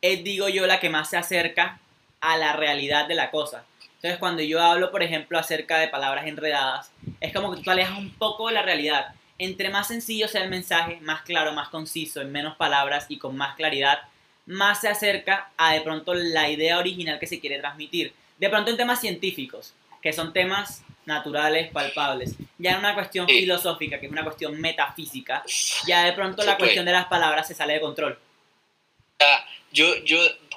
es, digo yo, la que más se acerca a la realidad de la cosa. Entonces, cuando yo hablo, por ejemplo, acerca de palabras enredadas, es como que tú te alejas un poco de la realidad. Entre más sencillo sea el mensaje, más claro, más conciso, en menos palabras y con más claridad, más se acerca a de pronto la idea original que se quiere transmitir. De pronto en temas científicos, que son temas naturales, palpables. Ya en una cuestión filosófica, que es una cuestión metafísica, ya de pronto la cuestión de las palabras se sale de control. Yo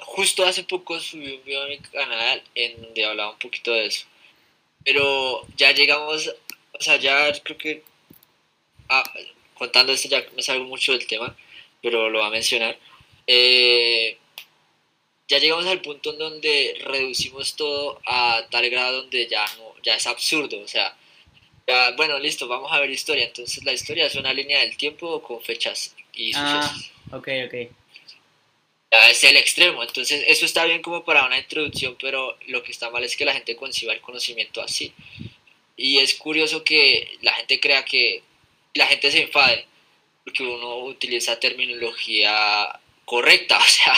justo hace poco subí un video a mi canal en donde hablaba un poquito de eso. Pero ya llegamos, o sea, ya creo que... contando esto ya me salgo mucho del tema, pero lo voy a mencionar. Ya llegamos al punto en donde reducimos todo a tal grado donde ya es absurdo. O sea, ya, bueno, listo, vamos a ver historia. Entonces la historia es una línea del tiempo con fechas y sucesos. Ok. Ya es el extremo. Entonces eso está bien como para una introducción, pero lo que está mal es que la gente conciba el conocimiento así. Y es curioso que la gente crea que... la gente se enfade porque uno utiliza terminología correcta, o sea,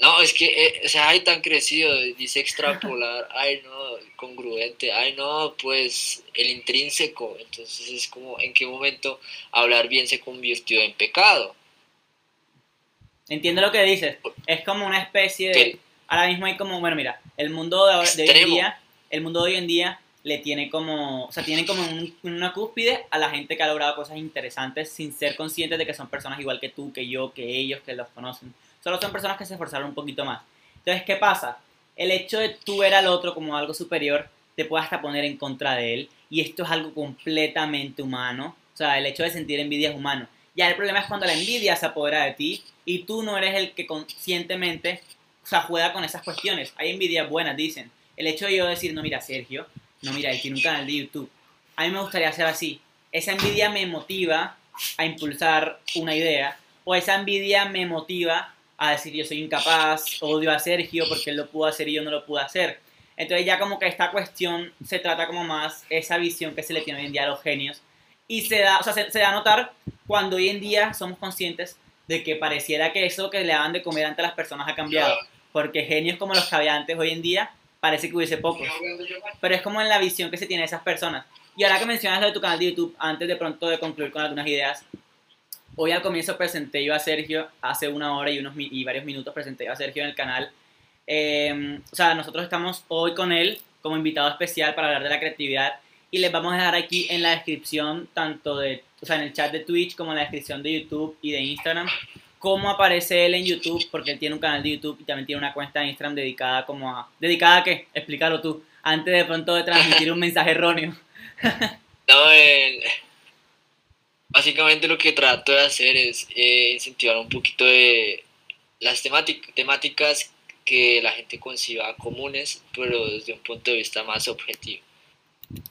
no, es que, ay, tan crecido, dice extrapolar, ay, no, congruente, ay, no, pues, el intrínseco. Entonces es como, ¿en qué momento hablar bien se convirtió en pecado? Entiendo lo que dices, es como una especie de, ahora mismo hay como, bueno, mira, el mundo de hoy en día, le tiene como, o sea, tienen como una cúspide a la gente que ha logrado cosas interesantes sin ser conscientes de que son personas igual que tú, que yo, que ellos, que los conocen. Solo son personas que se esforzaron un poquito más. Entonces, ¿qué pasa? El hecho de tú ver al otro como algo superior te puede hasta poner en contra de él, y esto es algo completamente humano. O sea, el hecho de sentir envidia es humano. Ya el problema es cuando la envidia se apodera de ti y tú no eres el que conscientemente, o sea, juega con esas cuestiones. Hay envidias buenas, dicen. El hecho de yo decir, no, mira, Sergio... no, mira, él tiene un canal de YouTube. A mí me gustaría hacer así. Esa envidia me motiva a impulsar una idea. O esa envidia me motiva a decir yo soy incapaz, odio a Sergio porque él lo pudo hacer y yo no lo pude hacer. Entonces ya como que esta cuestión se trata como más esa visión que se le tiene hoy en día a los genios. Y se da, o sea, se da a notar cuando hoy en día somos conscientes de que pareciera que eso que le daban de comer antes a las personas ha cambiado. Porque genios como los que había antes hoy en día... parece que hubiese pocos, pero es como en la visión que se tiene de esas personas. Y ahora que mencionas lo de tu canal de YouTube, antes de pronto de concluir con algunas ideas, hoy al comienzo presenté yo a Sergio, hace una hora y varios minutos presenté yo a Sergio en el canal. O sea, nosotros estamos hoy con él como invitado especial para hablar de la creatividad, y les vamos a dejar aquí en la descripción, tanto de, o sea, en el chat de Twitch como en la descripción de YouTube y de Instagram, cómo aparece él en YouTube, porque él tiene un canal de YouTube y también tiene una cuenta de Instagram dedicada como a... ¿Dedicada a qué? Explícalo tú, antes de pronto de transmitir un mensaje erróneo. No, básicamente lo que trato de hacer es incentivar un poquito de las temáticas que la gente conciba comunes, pero desde un punto de vista más objetivo.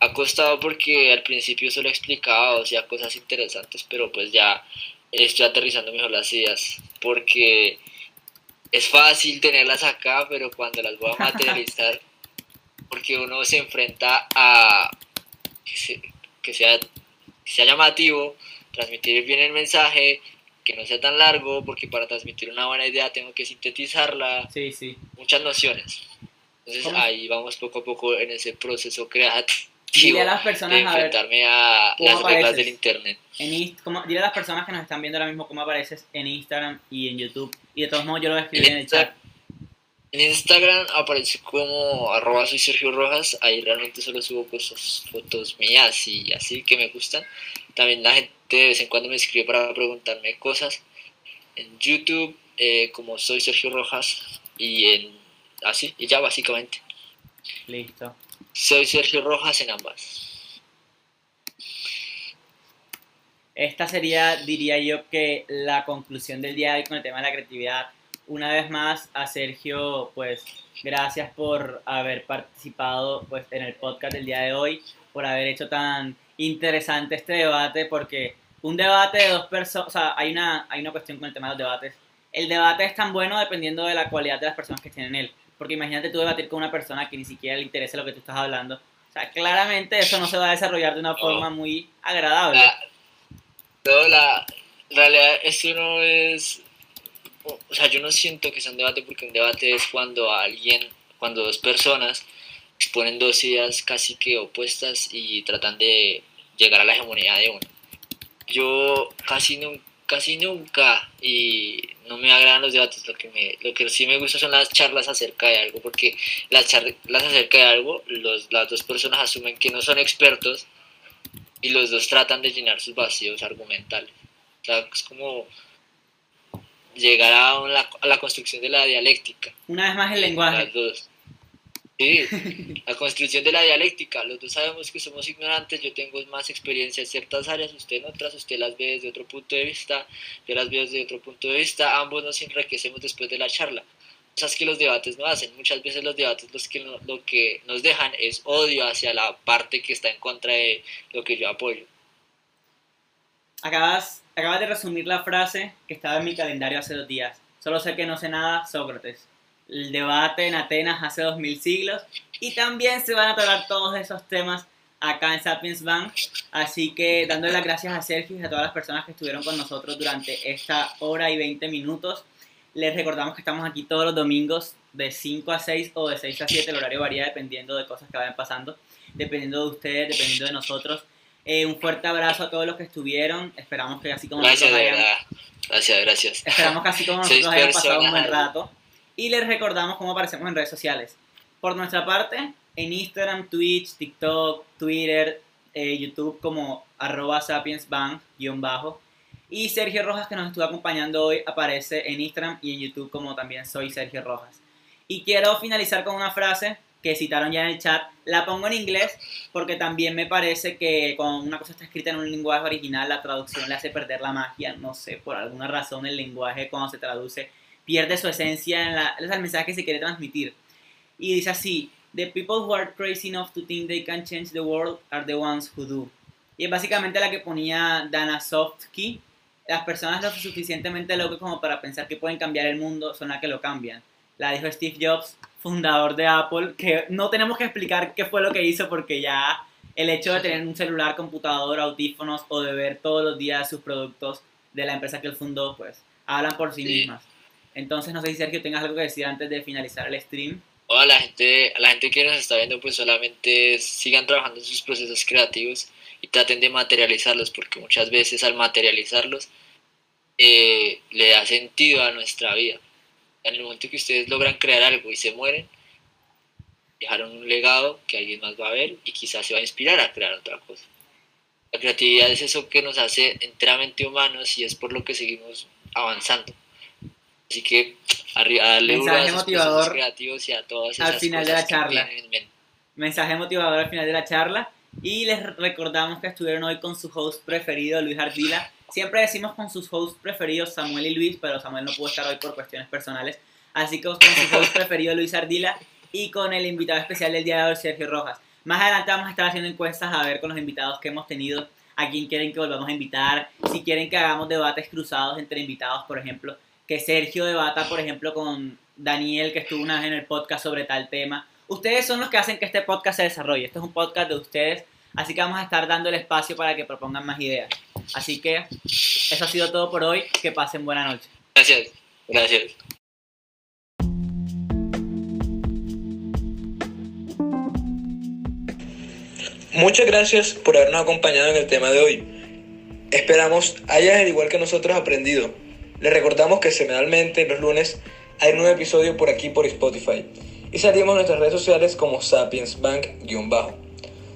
Ha costado porque al principio solo explicaba, o sea, cosas interesantes, pero pues ya estoy aterrizando mejor las ideas, porque es fácil tenerlas acá, pero cuando las voy a materializar, porque uno se enfrenta a que sea llamativo, transmitir bien el mensaje, que no sea tan largo, porque para transmitir una buena idea tengo que sintetizarla, sí. Muchas nociones. Entonces ahí vamos poco a poco en ese proceso creativo. Dile a las personas, de enfrentarme a las reglas del internet. Dile a las personas que nos están viendo ahora mismo cómo apareces en Instagram y en YouTube. Y de todos modos yo lo voy a escribir en el chat. En Instagram aparece como @soySergioRojas. Ahí realmente solo subo cosas, fotos mías y así que me gustan. También la gente de vez en cuando me escribe para preguntarme cosas. En YouTube como soy Sergio Rojas y ya básicamente. Listo. Soy Sergio Rojas en ambas. Esta sería, diría yo, que la conclusión del día de hoy con el tema de la creatividad. Una vez más, a Sergio, pues, gracias por haber participado, pues, en el podcast del día de hoy, por haber hecho tan interesante este debate, porque un debate de dos personas, o sea, hay una cuestión con el tema de los debates. El debate es tan bueno dependiendo de la cualidad de las personas que estén en él. Porque imagínate tú debatir con una persona que ni siquiera le interesa lo que tú estás hablando. O sea, claramente eso no se va a desarrollar de una forma muy agradable. La realidad eso no es... O sea, yo no siento que sea un debate, porque un debate es cuando dos personas exponen dos ideas casi que opuestas y tratan de llegar a la hegemonía de una. Yo casi nunca, y no me agradan los debates. Lo que sí me gusta son las charlas acerca de algo, porque las charlas acerca de algo, las dos personas asumen que no son expertos y los dos tratan de llenar sus vacíos argumentales. O sea, es como llegar a la construcción de la dialéctica. Una vez más el lenguaje. Las dos. Sí, la construcción de la dialéctica. Los dos sabemos que somos ignorantes, yo tengo más experiencia en ciertas áreas, usted en otras, usted las ve desde otro punto de vista, yo las veo desde otro punto de vista, ambos nos enriquecemos después de la charla. Cosas que los debates no hacen. Muchas veces los debates lo que nos dejan es odio hacia la parte que está en contra de lo que yo apoyo. Acabas de resumir la frase que estaba en mi calendario hace 2 días. Solo sé que no sé nada, Sócrates. El debate en Atenas hace 2000 siglos, y también se van a tratar todos esos temas acá en Sapiens Bang. Así que dándole las gracias a Sergio y a todas las personas que estuvieron con nosotros durante esta hora y 20 minutos. Les recordamos que estamos aquí todos los domingos de 5 a 6 o de 6 a 7, el horario varía dependiendo de cosas que vayan pasando, dependiendo de ustedes, dependiendo de nosotros. Un fuerte abrazo a todos los que estuvieron, esperamos que así como nosotros hayan pasado un buen rato. Y les recordamos cómo aparecemos en redes sociales. Por nuestra parte, en Instagram, Twitch, TikTok, Twitter, YouTube como @sapiensbang_. Y Sergio Rojas, que nos estuvo acompañando hoy, aparece en Instagram y en YouTube como también soy Sergio Rojas. Y quiero finalizar con una frase que citaron ya en el chat. La pongo en inglés porque también me parece que cuando una cosa está escrita en un lenguaje original, la traducción le hace perder la magia. No sé, por alguna razón el lenguaje cuando se traduce pierde su esencia en el mensaje que se quiere transmitir. Y dice así: "The people who are crazy enough to think they can change the world are the ones who do". Y es básicamente la que ponía Dana Sofsky: las personas lo suficientemente locas como para pensar que pueden cambiar el mundo son las que lo cambian. La dijo Steve Jobs, fundador de Apple, que no tenemos que explicar qué fue lo que hizo, porque ya el hecho de tener un celular, computadora, audífonos o de ver todos los días sus productos de la empresa que él fundó, pues hablan por sí mismas. Entonces, no sé si Sergio tengas algo que decir antes de finalizar el stream. Hola, la gente que nos está viendo, pues solamente sigan trabajando en sus procesos creativos y traten de materializarlos, porque muchas veces al materializarlos le da sentido a nuestra vida. En el momento que ustedes logran crear algo y se mueren, dejaron un legado que alguien más va a ver y quizás se va a inspirar a crear otra cosa. La creatividad es eso que nos hace enteramente humanos y es por lo que seguimos avanzando. Así que a los motivador creativos y a todas esas al final cosas de la charla. Mensaje motivador al final de la charla. Y les recordamos que estuvieron hoy con su host preferido, Luis Ardila. Siempre decimos con sus hosts preferidos, Samuel y Luis, pero Samuel no pudo estar hoy por cuestiones personales. Así que con su host preferido, Luis Ardila, y con el invitado especial del día de hoy, Sergio Rojas. Más adelante vamos a estar haciendo encuestas a ver con los invitados que hemos tenido, a quién quieren que volvamos a invitar, si quieren que hagamos debates cruzados entre invitados, por ejemplo, que Sergio debata, por ejemplo, con Daniel, que estuvo una vez en el podcast sobre tal tema. Ustedes son los que hacen que este podcast se desarrolle. Este es un podcast de ustedes, así que vamos a estar dando el espacio para que propongan más ideas. Así que eso ha sido todo por hoy. Que pasen buena noche. Gracias. Gracias. Muchas gracias por habernos acompañado en el tema de hoy. Esperamos hayas, al igual que nosotros, aprendido. Les recordamos que semanalmente, los lunes, hay un nuevo episodio por aquí por Spotify. Y salimos en nuestras redes sociales como Sapiens Bang_.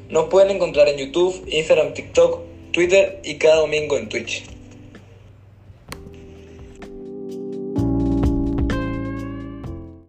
Nos pueden encontrar en YouTube, Instagram, TikTok, Twitter y cada domingo en Twitch.